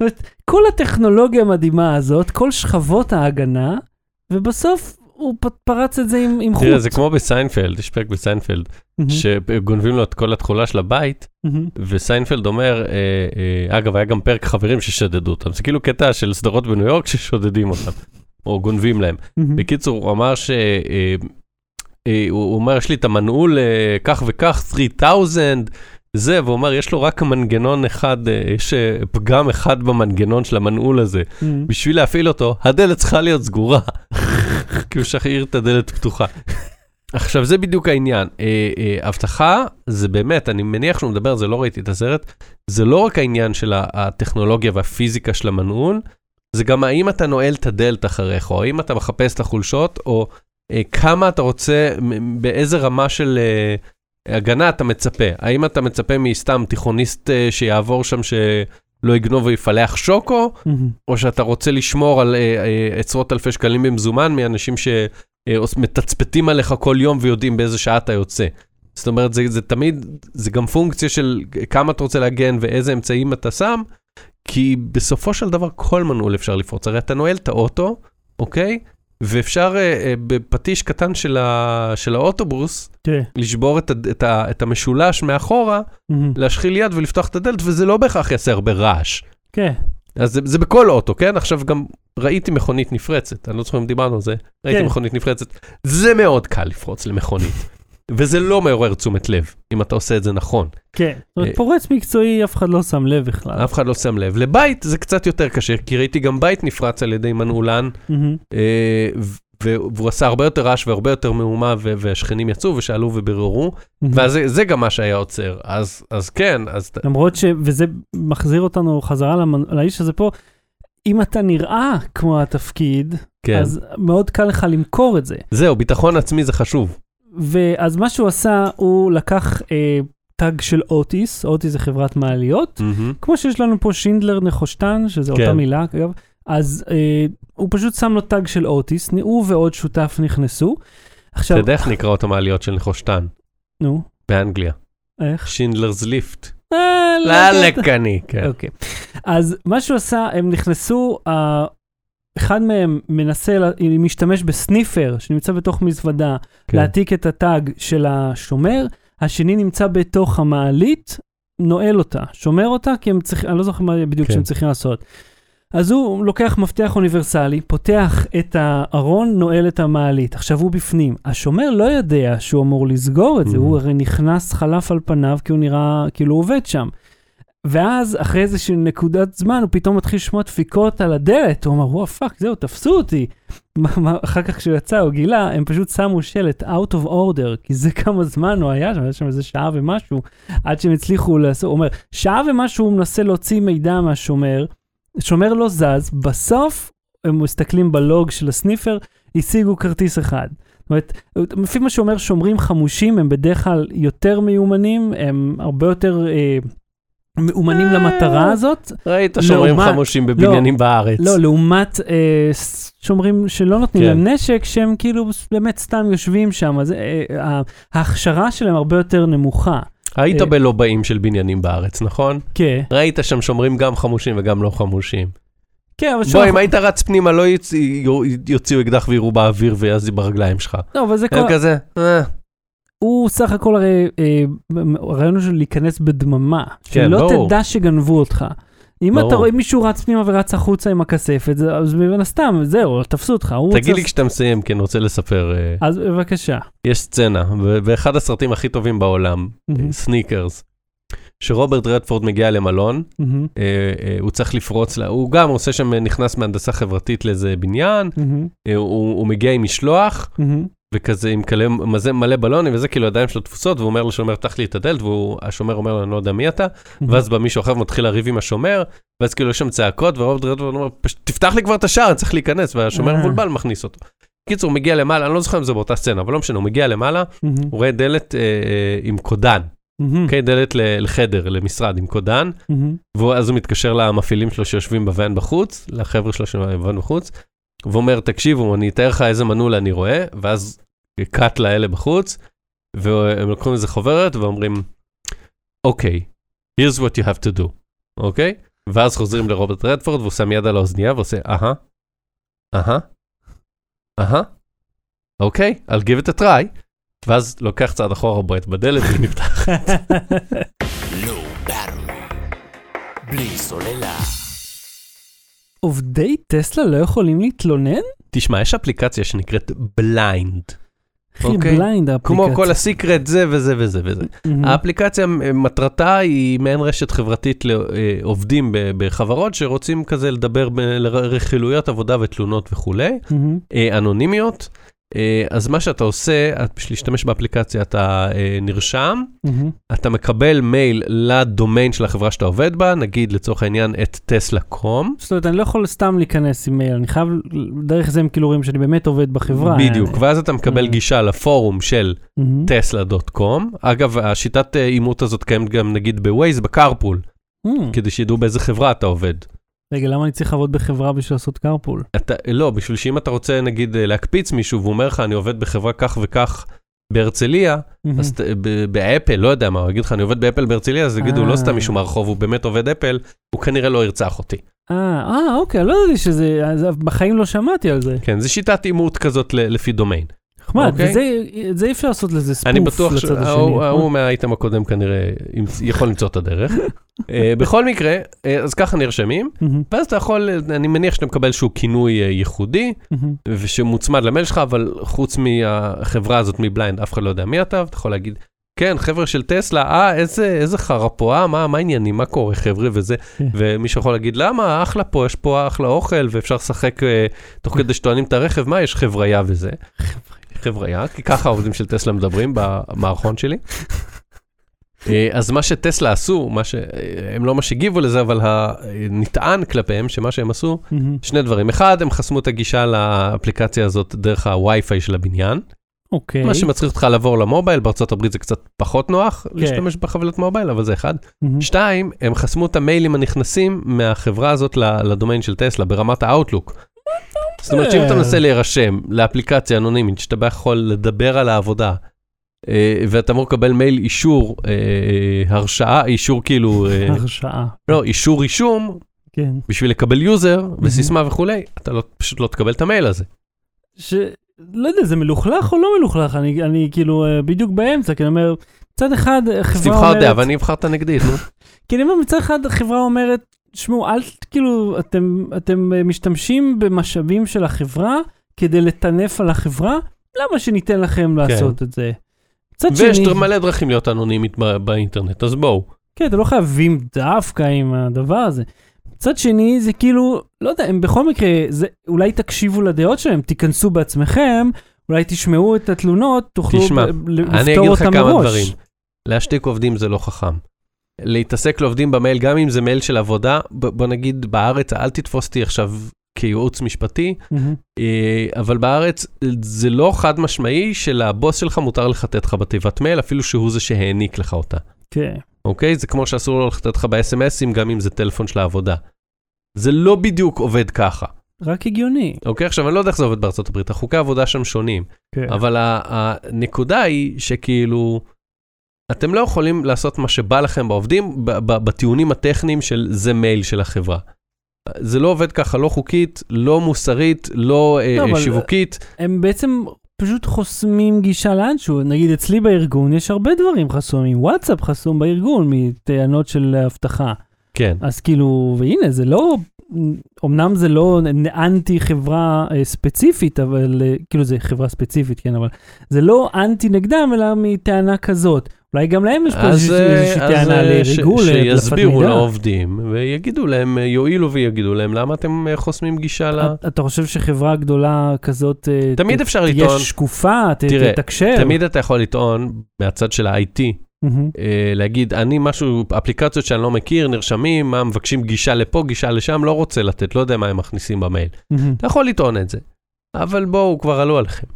אומרת, כל הטכנולוגיה המדהימה הזאת, כל שכבות ההגנה, ובסוף הוא פרץ את זה עם, עם חוט. תראה, זה כמו בסיינפלד, יש פרק בסיינפלד, שגונבים לו את כל התכולה של הבית, וסיינפלד אומר, אגב, היה גם פרק חברים ששדדו אותם, זה כאילו קטע של סדרות בניו יורק ששודדים אותם, או גונבים להם. בקיצור, הוא אמר ש... הוא אומר, יש לי את המנעול כך וכך, שלושת אלפים, זה, והוא אומר, יש לו רק מנגנון אחד, יש פגם אחד במנגנון של המנעול הזה. בשביל להפעיל אותו, הדלת צריכה להיות סגורה. כי הוא שחריר את הדלת פתוחה. עכשיו, זה בדיוק העניין. אבטחה, זה באמת, אני מניח שהוא מדבר, זה לא ראיתי את הסרט, זה לא רק העניין של הטכנולוגיה והפיזיקה של המנעול, זה גם האם אתה נועל את הדלת אחריך, או האם אתה מחפש את החולשות, או כמה אתה רוצה, באיזה רמה של... הגנה אתה מצפה, האם אתה מצפה מסתם תיכוניסט שיעבור שם שלא יגנוב ויפלח שוקו, או שאתה רוצה לשמור על עשרות אלפי שקלים במזומן מאנשים שמתצפתים עליך כל יום ויודעים באיזה שעה אתה יוצא. זאת אומרת, זה, זה תמיד, זה גם פונקציה של כמה אתה רוצה להגן ואיזה אמצעים אתה שם, כי בסופו של דבר כל מנעול אפשר לפרוץ. הרי אתה נועל את האוטו, אוקיי? ואפשר בפטיש קטן של האוטובוס, לשבור את המשולש מאחורה, להשחיל יד ולפתוח את הדלת, וזה לא בהכרח יעשה הרבה רעש. כן. אז זה בכל אוטו, כן? עכשיו גם ראיתי מכונית נפרצת, אני לא זוכר אם דיברנו על זה, ראיתי מכונית נפרצת, זה מאוד קל לפרוץ למכונית, וזה לא מעורר תשומת לב, אם אתה עושה את זה נכון. כן, זאת אומרת, פורץ מקצועי, אף אחד לא שם לב בכלל. אף אחד לא שם לב. לבית זה קצת יותר קשה, כי ראיתי גם בית נפרץ על ידי מנעולן, והוא עשה הרבה יותר רעש והרבה יותר מהומה, והשכנים יצאו ושאלו ובררו, ואז זה גם מה שהיה עוצר. אז כן, אז... למרות ש... וזה מחזיר אותנו חזרה לאיש הזה פה, אם אתה נראה כמו התפקיד, אז מאוד קל לך למכור את זה. זהו, ביטחון עצמי זה חשוב. ואז מה שהוא עשה, הוא לקח אה, טאג של אוטיס, אוטיס זה חברת מעליות, mm-hmm. כמו שיש לנו פה שינדלר נחושתן, שזה כן. אותה מילה, אגב, אז אה, הוא פשוט שם לו טאג של אוטיס, הוא ועוד שותף נכנסו. עכשיו... אתה יודע איך נקרא אותם מעליות של נחושתן? נו. באנגליה. איך? שינדלר's ליפט. אה, לא. ללקני, כן. אוקיי. אז מה שהוא עשה, הם נכנסו... אה, אחד מהם מנסה, משתמש בסניפר, שנמצא בתוך מזוודה, להעתיק את הטאג של השומר, השני נמצא בתוך המעלית, נועל אותה, שומר אותה, כי הם צריכים, אני לא זוכר מה בדיוק שהם צריכים לעשות. אז הוא לוקח מפתח אוניברסלי, פותח את הארון, נועל את המעלית. עכשיו הוא בפנים. השומר לא יודע שהוא אמור לסגור את זה, הוא הרי נכנס חלף על פניו, כי הוא נראה, כאילו הוא עובד שם. ואז, אחרי איזושהי נקודת זמן, הוא פתאום מתחיל לשמוע דפיקות על הדלת, הוא אמר, וואו, פאק, זהו, תפסו אותי. אחר כך כשהוא יצא, הוא גילה, הם פשוט שמו שלט, out of order, כי זה כמה זמן הוא היה שם, היה שם איזה שעה ומשהו, עד שהם הצליחו לעשות, הוא אומר, שעה ומשהו הוא מנסה להוציא מידע מהשומר, שומר לא זז, בסוף, הם מסתכלים בלוג של הסניפר, השיגו כרטיס אחד. זאת אומרת, לפי מה שאומר, שומרים חמושים, הם בדרך כלל יותר מיומנים, הם הרבה יותר מאומנים למטרה הזאת. ראית שומרים חמושים בבניינים בארץ. לא, לעומת שומרים שלא נותנים להם נשק, שהם כאילו באמת סתם יושבים שם, אז ההכשרה שלהם הרבה יותר נמוכה. ראית בלובעים של בניינים בארץ, נכון? כן. ראית שם שומרים גם חמושים וגם לא חמושים. כן, אבל בוא, אם היית רץ פנימה, לא יוציאו אקדח וירו באוויר ויעזי ברגליים שלך. לא, אבל זה כל... אין כזה, אה. הוא סך הכל הרי, הרעיון של להיכנס בדממה, שלא תדע שגנבו אותך. אם אתה רואה מישהו רץ פנימה ורץ החוצה עם הכספת, אז מבין הסתם, זהו, תפסו אותך. תגיד לי כשאתה מסיים, כי אני רוצה לספר. אז בבקשה. יש סצנה, באחד הסרטים הכי טובים בעולם, סניקרס, שרוברט רדפורד מגיע למלון, הוא צריך לפרוץ לה, הוא גם עושה שם, נכנס מהנדסה חברתית לאיזה בניין, הוא מגיע עם משלוח, וכזה עם כלי מלא בלונים, וזה כאילו ידיים שלו תפוסות, והוא אומר לשומר, תח לי את הדלת, והשומר אומר לו, אני לא יודע מי אתה, ואז בא מישהו אחר מתחיל להריב עם השומר, ואז כאילו יש שם צעקות, ורוב דריות אומר, תפתח לי כבר את השער, אני צריך להיכנס, והשומר מבולבל מכניס אותו. קיצור, הוא מגיע למעלה, אני לא זוכר אם זה באותה סצנה, אבל לא משנה, הוא מגיע למעלה, הוא רואה דלת עם קודן, אוקיי, דלת לחדר, למשרד עם קודן, ואז הוא מתקשר למפעילים שלו שיושבים בוואן בחוץ, לחבר'ה שלו שבוואן בחוץ, ואומר, תקשיבו, אני אתאר לך איזה מנעול אני רואה, ואז קאט לאלה בחוץ, והם לוקחים איזה חוברת, ואומרים, אוקיי, here's what you have to do, אוקיי? ואז חוזרים לרוברט רדפורד, והוא שם יד על האוזנייה, ועושה, אהה, אהה, אהה, אוקיי, I'll give it a try, ואז לוקח צעד אחורה בועט בדלת, ונפתחת. לא ברמי, בלי סוללה. עובדי טסלה לא יכולים להתלונן? תשמע, יש אפליקציה שנקראת בליינד. אחי, בליינד האפליקציה. כמו כל הסיקרט זה וזה וזה וזה. האפליקציה, מטרתה היא מעין רשת חברתית לעובדים בחברות שרוצים כזה לדבר לרכילויות עבודה ותלונות וכו'. אנונימיות. אז מה שאתה עושה, בשביל להשתמש באפליקציה, אתה נרשם, אתה מקבל מייל לדומיין של החברה שאתה עובד בה, נגיד לצורך העניין את טסלה נקודה קום. זאת אומרת, אני לא יכול סתם להיכנס עם מייל, אני חייב, דרך זה הם כאילו רואים שאני באמת עובד בחברה. בדיוק, ואז אתה מקבל גישה לפורום של טסלה נקודה קום. אגב, השיטת אימות הזאת קיימת גם נגיד בווייז, בקארפול, כדי שידעו באיזה חברה אתה עובד. רגע, למה אני צריך לעבוד בחברה בשביל לעשות קארפול? לא, בשביל שאם אתה רוצה, נגיד, להקפיץ מישהו, והוא אומר לך, אני עובד בחברה כך וכך בהרצליה, אז באפל, לא יודע מה, הוא יגיד לך, אני עובד באפל בהרצליה, אז יגידו, לא סתם מישהו מהרחוב, הוא באמת עובד אפל, הוא כנראה לא ירצח אותי. אה, אוקיי, לא יודע שזה, בחיים לא שמעתי על זה. כן, זה שיטת אימות כזאת לפי דומיין. חמד, וזה אי אפשר לעשות לזה ספוף לצד השני. הוא מהאיתם הקודם כנראה יכול למצוא את הדרך. בכל מקרה, אז ככה נרשמים, ואז אתה יכול, אני מניח שאתה מקבל שהוא כינוי ייחודי, ושמוצמד למייל שלך, אבל חוץ מהחברה הזאת מבליינד, אף אחד לא יודע מי אתה, אתה יכול להגיד, כן, חבר'ה של טסלה, אה, איזה חרפואה, מה העניינים, מה קורה, חבר'ה, וזה, ומי שיכול להגיד, למה, אחלה פה, יש פה אחלה אוכל, ואפשר לשחק תוך כדי שטוענים את הרכב, מה, יש חבריה וזה. חבריה, כי ככה העובדים של טסלה מדברים במערכון שלי. אז מה שטסלה עשו, הם לא מה שגיבו לזה, אבל נטען כלפיהם שמה שהם עשו, שני דברים. אחד, הם חסמו את הגישה לאפליקציה הזאת דרך הווי-פיי של הבניין. אוקיי. מה שמצריך אותך לעבור למובייל, בארצות הברית זה קצת פחות נוח להשתמש בחבילת מובייל, אבל זה אחד. שתיים, הם חסמו את המיילים הנכנסים מהחברה הזאת לדומיין של טסלה, ברמת האוטלוק. זאת אומרת, שאם אתה מנסה להירשם לאפליקציה אנונימית, שאתה יכול לדבר על העבודה, ואתה אמור לקבל מייל אישור, הרשאה, אישור כאילו... הרשאה. לא, אישור רישום, כן. בשביל לקבל יוזר וסיסמה וכולי, אתה לא, פשוט לא תקבל את המייל הזה. ש... לא יודע, זה מלוכלך או לא מלוכלך? אני, אני כאילו בדיוק באמצע, כי אני אומר, מצד אחד חברה אומרת... תבחר דעה, ואני אבחרת נגדית, נו. כי אני אומר, מצד אחד חברה אומרת, שמעו, אל כאילו, אתם, אתם משתמשים במשאבים של החברה, כדי לטנף על החברה, למה שניתן לכם לעשות את זה? ויש מלא דרכים להיות אנונימית באינטרנט, אז בואו. כן, אתם לא חייבים דווקא עם הדבר הזה. מצד שני, זה כאילו, לא יודע, הם בכל מקרה, זה, אולי תקשיבו לדעות שלהם, תיכנסו בעצמכם, אולי תשמעו את התלונות, תוכלו תשמע, ב- לפתור אותם מראש. אני אגיד לך כמה דברים. להשתיק עובדים זה לא חכם. להתעסק לעובדים במייל, גם אם זה מייל של עבודה, ב- בוא נגיד בארץ, אל תתפוסתי עכשיו כייעוץ משפטי, mm-hmm. אבל בארץ זה לא חד משמעי שלבוס שלך מותר לחטט לך בתיבת מייל, אפילו שהוא זה שהעניק לך אותה. כן. Okay. אוקיי? זה כמו שאסור לו לחטט לך ב-אס אם אסים, גם אם זה טלפון של העבודה. זה לא בדיוק עובד ככה. רק הגיוני. אוקיי? עכשיו, אני לא יודע איך זה עובד בארצות הברית. החוקי העבודה שם שונים. כן. אבל הנקודה היא שכאילו, אתם לא יכולים לעשות מה שבא לכם בעובדים, בטיעונים הטכניים של זה מייל של החברה. זה לא עובד ככה, לא חוקית, לא מוסרית, לא שיווקית. הם בעצם... פשוט חוסמים גישה לאנשהו. נגיד, אצלי בארגון יש הרבה דברים חסומים. וואטסאפ חסום בארגון מטענות של הבטחה. כן. אז כאילו, והנה, זה לא, אמנם זה לא אנטי חברה ספציפית, אבל, כאילו זה חברה ספציפית, כן, אבל זה לא אנטי נגדם, אלא מטענה כזאת. אולי גם להם יש פה איזושהי טענה לריגול, לפת מידע. שיסבירו לעובדים, ויגידו להם, יועילו ויגידו להם, למה אתם חוסמים גישה לה? אתה חושב שחברה גדולה כזאת, תמיד אפשר לטעון. תהיה שקופה, תתקשר. תמיד אתה יכול לטעון, מהצד של ה-איי טי, להגיד, אני משהו, אפליקציות שאני לא מכיר, נרשמים, מה מבקשים גישה לפה, גישה לשם, לא רוצה לתת, לא יודע מה הם מכניסים במייל. אתה יכול לטעון את זה. אבל בואו, כבר עלו עליכם.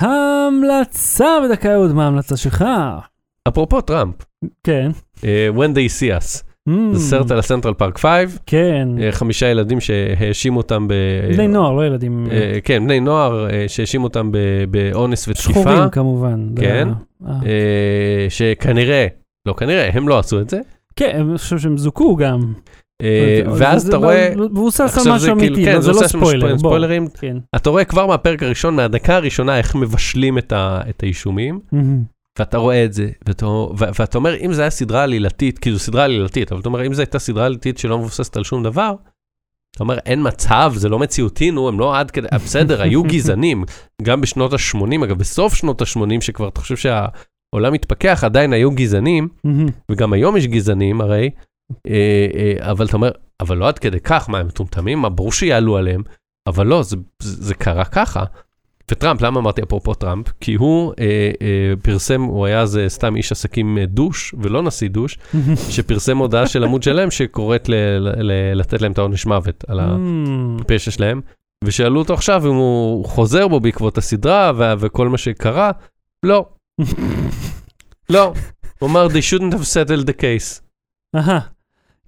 ההמלצה בדקה עוד מההמלצה שלך. אפרופו טראמפ. כן. When They See Us. זה סרט על הסנטרל פארק חמש. כן. חמישה ילדים שהאשימו אותם ב... בני נוער, לא ילדים. כן, בני נוער שהאשימו אותם באונס ותקיפה. שחורים כמובן. כן. שכנראה, לא כנראה, הם לא עשו את זה. כן, אני חושב שהם זוכו גם. ואז אתה רואה... והוא עושה שם משהו אמיתי, אבל זה לא ספוילרים. אתה רואה כבר מהפרק הראשון, מהדקה הראשונה, איך מבשלים את האישומים, ואתה רואה את זה, ואתה אומר, אם זה היה סדרה לילתית, כי זו סדרה לילתית, אבל אתה אומר, אם זו הייתה סדרה לילתית שלא מבוססת על שום דבר, אתה אומר, אין מצב, זה לא מציאותי, נו, הם לא עד כדי... בסדר, היו גזענים, גם בשנות ה-שמונים, אגב, בסוף שנות ה-שמונים, שכבר אתה חושב שהעולם התפכח, עדיין היו גזענים, וגם היום יש גזענים, הרי אבל אתה אומר, אבל לא עד כדי כך, מה הם מטומטמים, ברור שיעלו עליהם, אבל לא, זה, זה קרה ככה. וטראמפ, למה אמרתי אפרופו טראמפ? כי הוא אה, אה, פרסם, הוא היה זה סתם איש עסקים דוש, ולא נשיא דוש, שפרסם הודעה של עמוד שלהם, שקוראת ל, ל, ל, לתת להם את העונש מוות על הפשע שלהם, ושאלו אותו עכשיו אם הוא חוזר בו בעקבות הסדרה, ו- וכל מה שקרה, לא. לא. הוא אמר, they shouldn't have settled the case. אהה.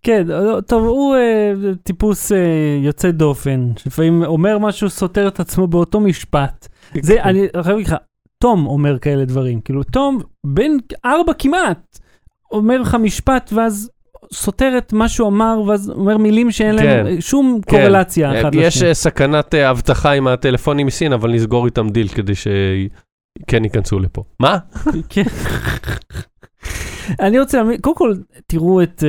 כן, טוב, הוא uh, טיפוס uh, יוצא דופן, שלפעמים אומר משהו סותר את עצמו באותו משפט. זה, אני חייב לך, תום אומר כאלה דברים, כאילו, תום, בין ארבע כמעט, אומר לך משפט, ואז סותר את מה שהוא אמר, ואז אומר מילים שאין כן, להם שום כן. קורלציה אחת לשני. יש סכנת הבטחה עם הטלפונים מסין, אבל נסגור איתם דיל כדי שכן ייכנסו לפה. מה? כן. אני רוצה, קודם כל, תראו את,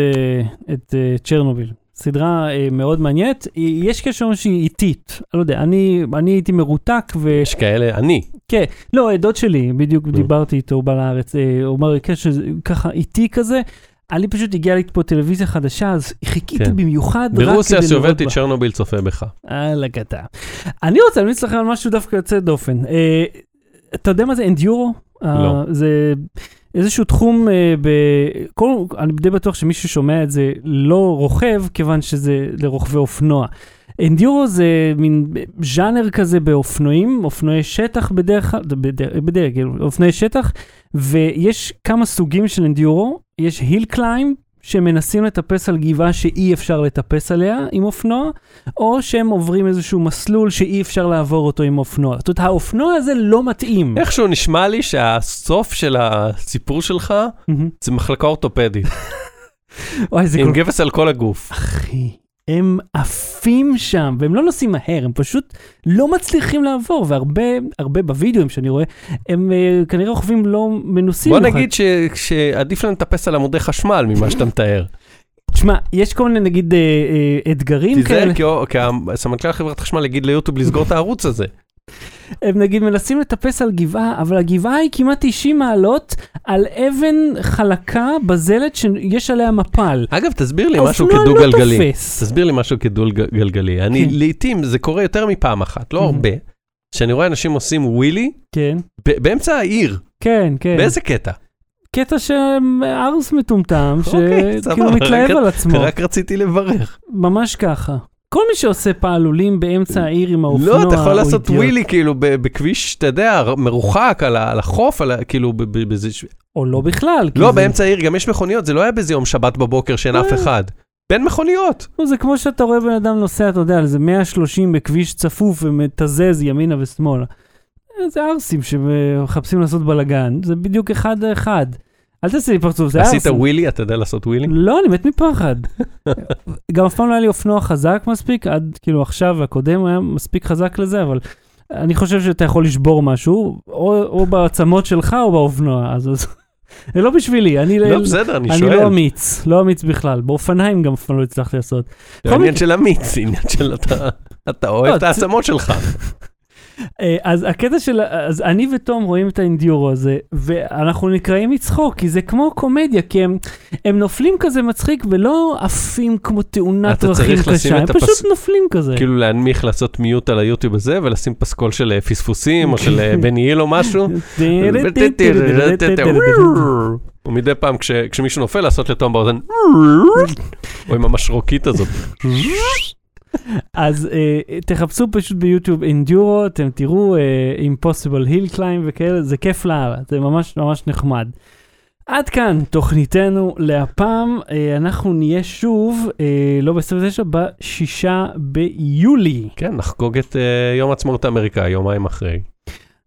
את צ'רנוביל. סדרה מאוד מעניינת. יש קשר שהיא איטית. לא יודע, אני, אני הייתי מרותק ו... יש כאלה, אני. כן. לא, דוד שלי, בדיוק דיברתי איתו, הוא בא לארץ, הוא אמר, קשר ככה איטי כזה. אני פשוט הגיעה לי פה טלוויזיה חדשה, אז חיכיתי במיוחד. ברוסיה סובייטית צ'רנוביל צופה בך. אה, לגתה. אני רוצה, אני מצליח על משהו דווקא יוצא דופן. אתה יודע מה זה, אנדיורו? לא. זה... איזשהו תחום, אה, ב... כל... אני די בטוח שמישהו שומע את זה לא רוכב, כיוון שזה לרוכבי אופנוע. אנדיורו זה מין ז'אנר כזה באופנועים, אופנועי שטח בדרך, בדרך, בדרך, אופנועי שטח, ויש כמה סוגים של אנדיורו, יש היל קליים, שמנסים לטפס על גבעה שאי אפשר לטפס עליה עם אופנוע, או שהם עוברים איזשהו מסלול שאי אפשר לעבור אותו עם אופנוע. זאת אומרת, האופנוע הזה לא מתאים. איכשהו נשמע לי שהסוף של הסיפור שלך, זה מחלקה אורתופדית. עם גבס על כל הגוף. אחי, הם עפים שם, והם לא נוסעים מהר, הם פשוט לא מצליחים לעבור, והרבה בווידאוים שאני רואה, הם כנראה רוכבים לא מנוסים. בוא נגיד שעדיף להם לטפס על עמודי חשמל ממה שאתה מתאר. תשמע, יש כל מיני נגיד אתגרים כאלה. תיזהר, כי סמנכ"ל חברת חשמל יגיד ליוטיוב לסגור את הערוץ הזה. הם נגיד מנסים לטפס על גבעה, אבל הגבעה היא כמעט תשעים מעלות על אבן חלקה בזלת שיש עליה מפל. אגב, תסביר לי משהו כדו גלגלי. תסביר לי משהו כדו גלגלי. אני לעתים, זה קורה יותר מפעם אחת, לא הרבה, שאני רואה אנשים עושים ווילי, באמצע העיר. כן, כן. באיזה קטע? קטע שארס מטומטם, שכאילו מתלהב על עצמו. רק רציתי לברך. ממש ככה. כל מי שעושה פעלולים באמצע העיר עם האופנוע... לא, אתה יכול לעשות ווילי כאילו בכביש, אתה יודע, מרוחק על החוף, כאילו בזה... או לא בכלל. לא, באמצע העיר גם יש מכוניות, זה לא היה בזה יום שבת בבוקר שאין אף אחד. בין מכוניות. זה כמו שאתה רואה בן אדם נוסע, אתה יודע, זה מאה ושלושים בכביש צפוף ומתזז ימינה ושמאלה. זה ארסים שמחפשים לעשות בלגן, זה בדיוק אחד אחד. אל תעשה לי פרצוף, זה ארסים. עשית ווילי, אתה יודע לעשות ווילי? לא, אני מת מפחד. גם אף פעם לא היה לי אופנוע חזק מספיק, עד כאילו עכשיו הקודם היה מספיק חזק לזה, אבל אני חושב שאתה יכול לשבור משהו, או, או בעצמות שלך או באופנוע, אז זה לא בשבילי, אני לא, בסדר, אני שואל. אני לא אמיץ, לא אמיץ בכלל, באופניים גם אף פעם לא הצלחתי לעשות. זה עניין של אמיץ, עניין של אתה, אתה אוהב את העצמות שלך. אז הקטע של, אז אני ותום רואים את האינדיורו הזה, ואנחנו נקראים מצחוק, כי זה כמו קומדיה, כי הם, הם נופלים כזה מצחיק, ולא עפים כמו תאונת דרכים קשה, הם פשוט הפס... נופלים כזה. כאילו להנמיך לעשות מיוט על היוטיוב הזה, ולשים פסקול של פספוסים, או של בן יהיה לו משהו. ומדי פעם כש, כשמישהו נופל, לעשות לתום באוזן, או עם המשרוקית הזאת. אז תחפשו פשוט ביוטיוב אינדיורו, אתם תראו Impossible Hill Climb וכאלה, זה כיף לאללה, זה ממש ממש נחמד. עד כאן תוכניתנו להפעם, אנחנו נהיה שוב, לא ב-עשרים ותשע, ב-שישה ביולי. כן, נחגוג את יום עצמאות אמריקה, יומיים אחרי.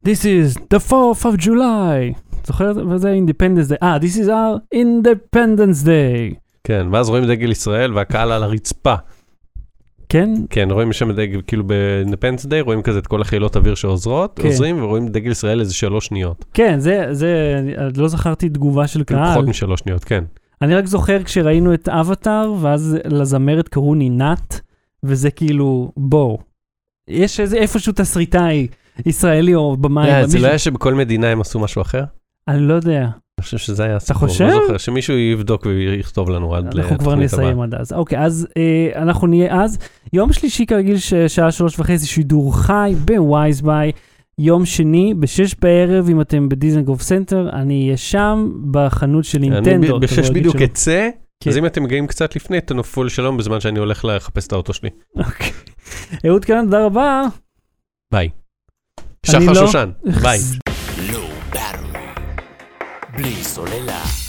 This is the fourth of July. זוכרת? וזה Independence Day. אה, this is our Independence Day. כן, ואז רואים דגל ישראל והקהל על הרצפה. כן? כן, רואים שם דגל, כאילו ב-Independence Day, רואים כזה את כל החילות אוויר שעוזרות, כן. עוזרים ורואים דגל ישראל איזה שלוש שניות. כן, זה, זה, לא זכרתי תגובה של קהל. פחות משלוש שניות, כן. אני רק זוכר כשראינו את אבטר, ואז לזמרת קראו נינת, וזה כאילו, בואו. יש איזה איפשהו תסריטאי ישראלי או במים. Yeah, זה לא היה שבכל מדינה הם עשו משהו אחר? אני לא יודע. אני חושב שזה היה סיפור. אתה חושב? לא זוכר, שמישהו יבדוק ויכתוב לנו עד לתוכנית הבאה. אנחנו כבר נסיים עד אז. אוקיי, אז אה, אנחנו נהיה אז. יום שלישי כרגיל ש- שעה שלוש וחצי, שידור חי בווייז ביי. יום שני, בשש בערב, אם אתם בדיזנגוף סנטר, אני אהיה שם בחנות של נינטנדו. אני בשש בדיוק אצא, כן. אז אם אתם מגיעים קצת לפני, תנופו לשלום בזמן שאני הולך לחפש את האוטו שלי. אוקיי. אהוד כאן, תודה רבה. ביי. שחר שושן, ביי. בלי סוללה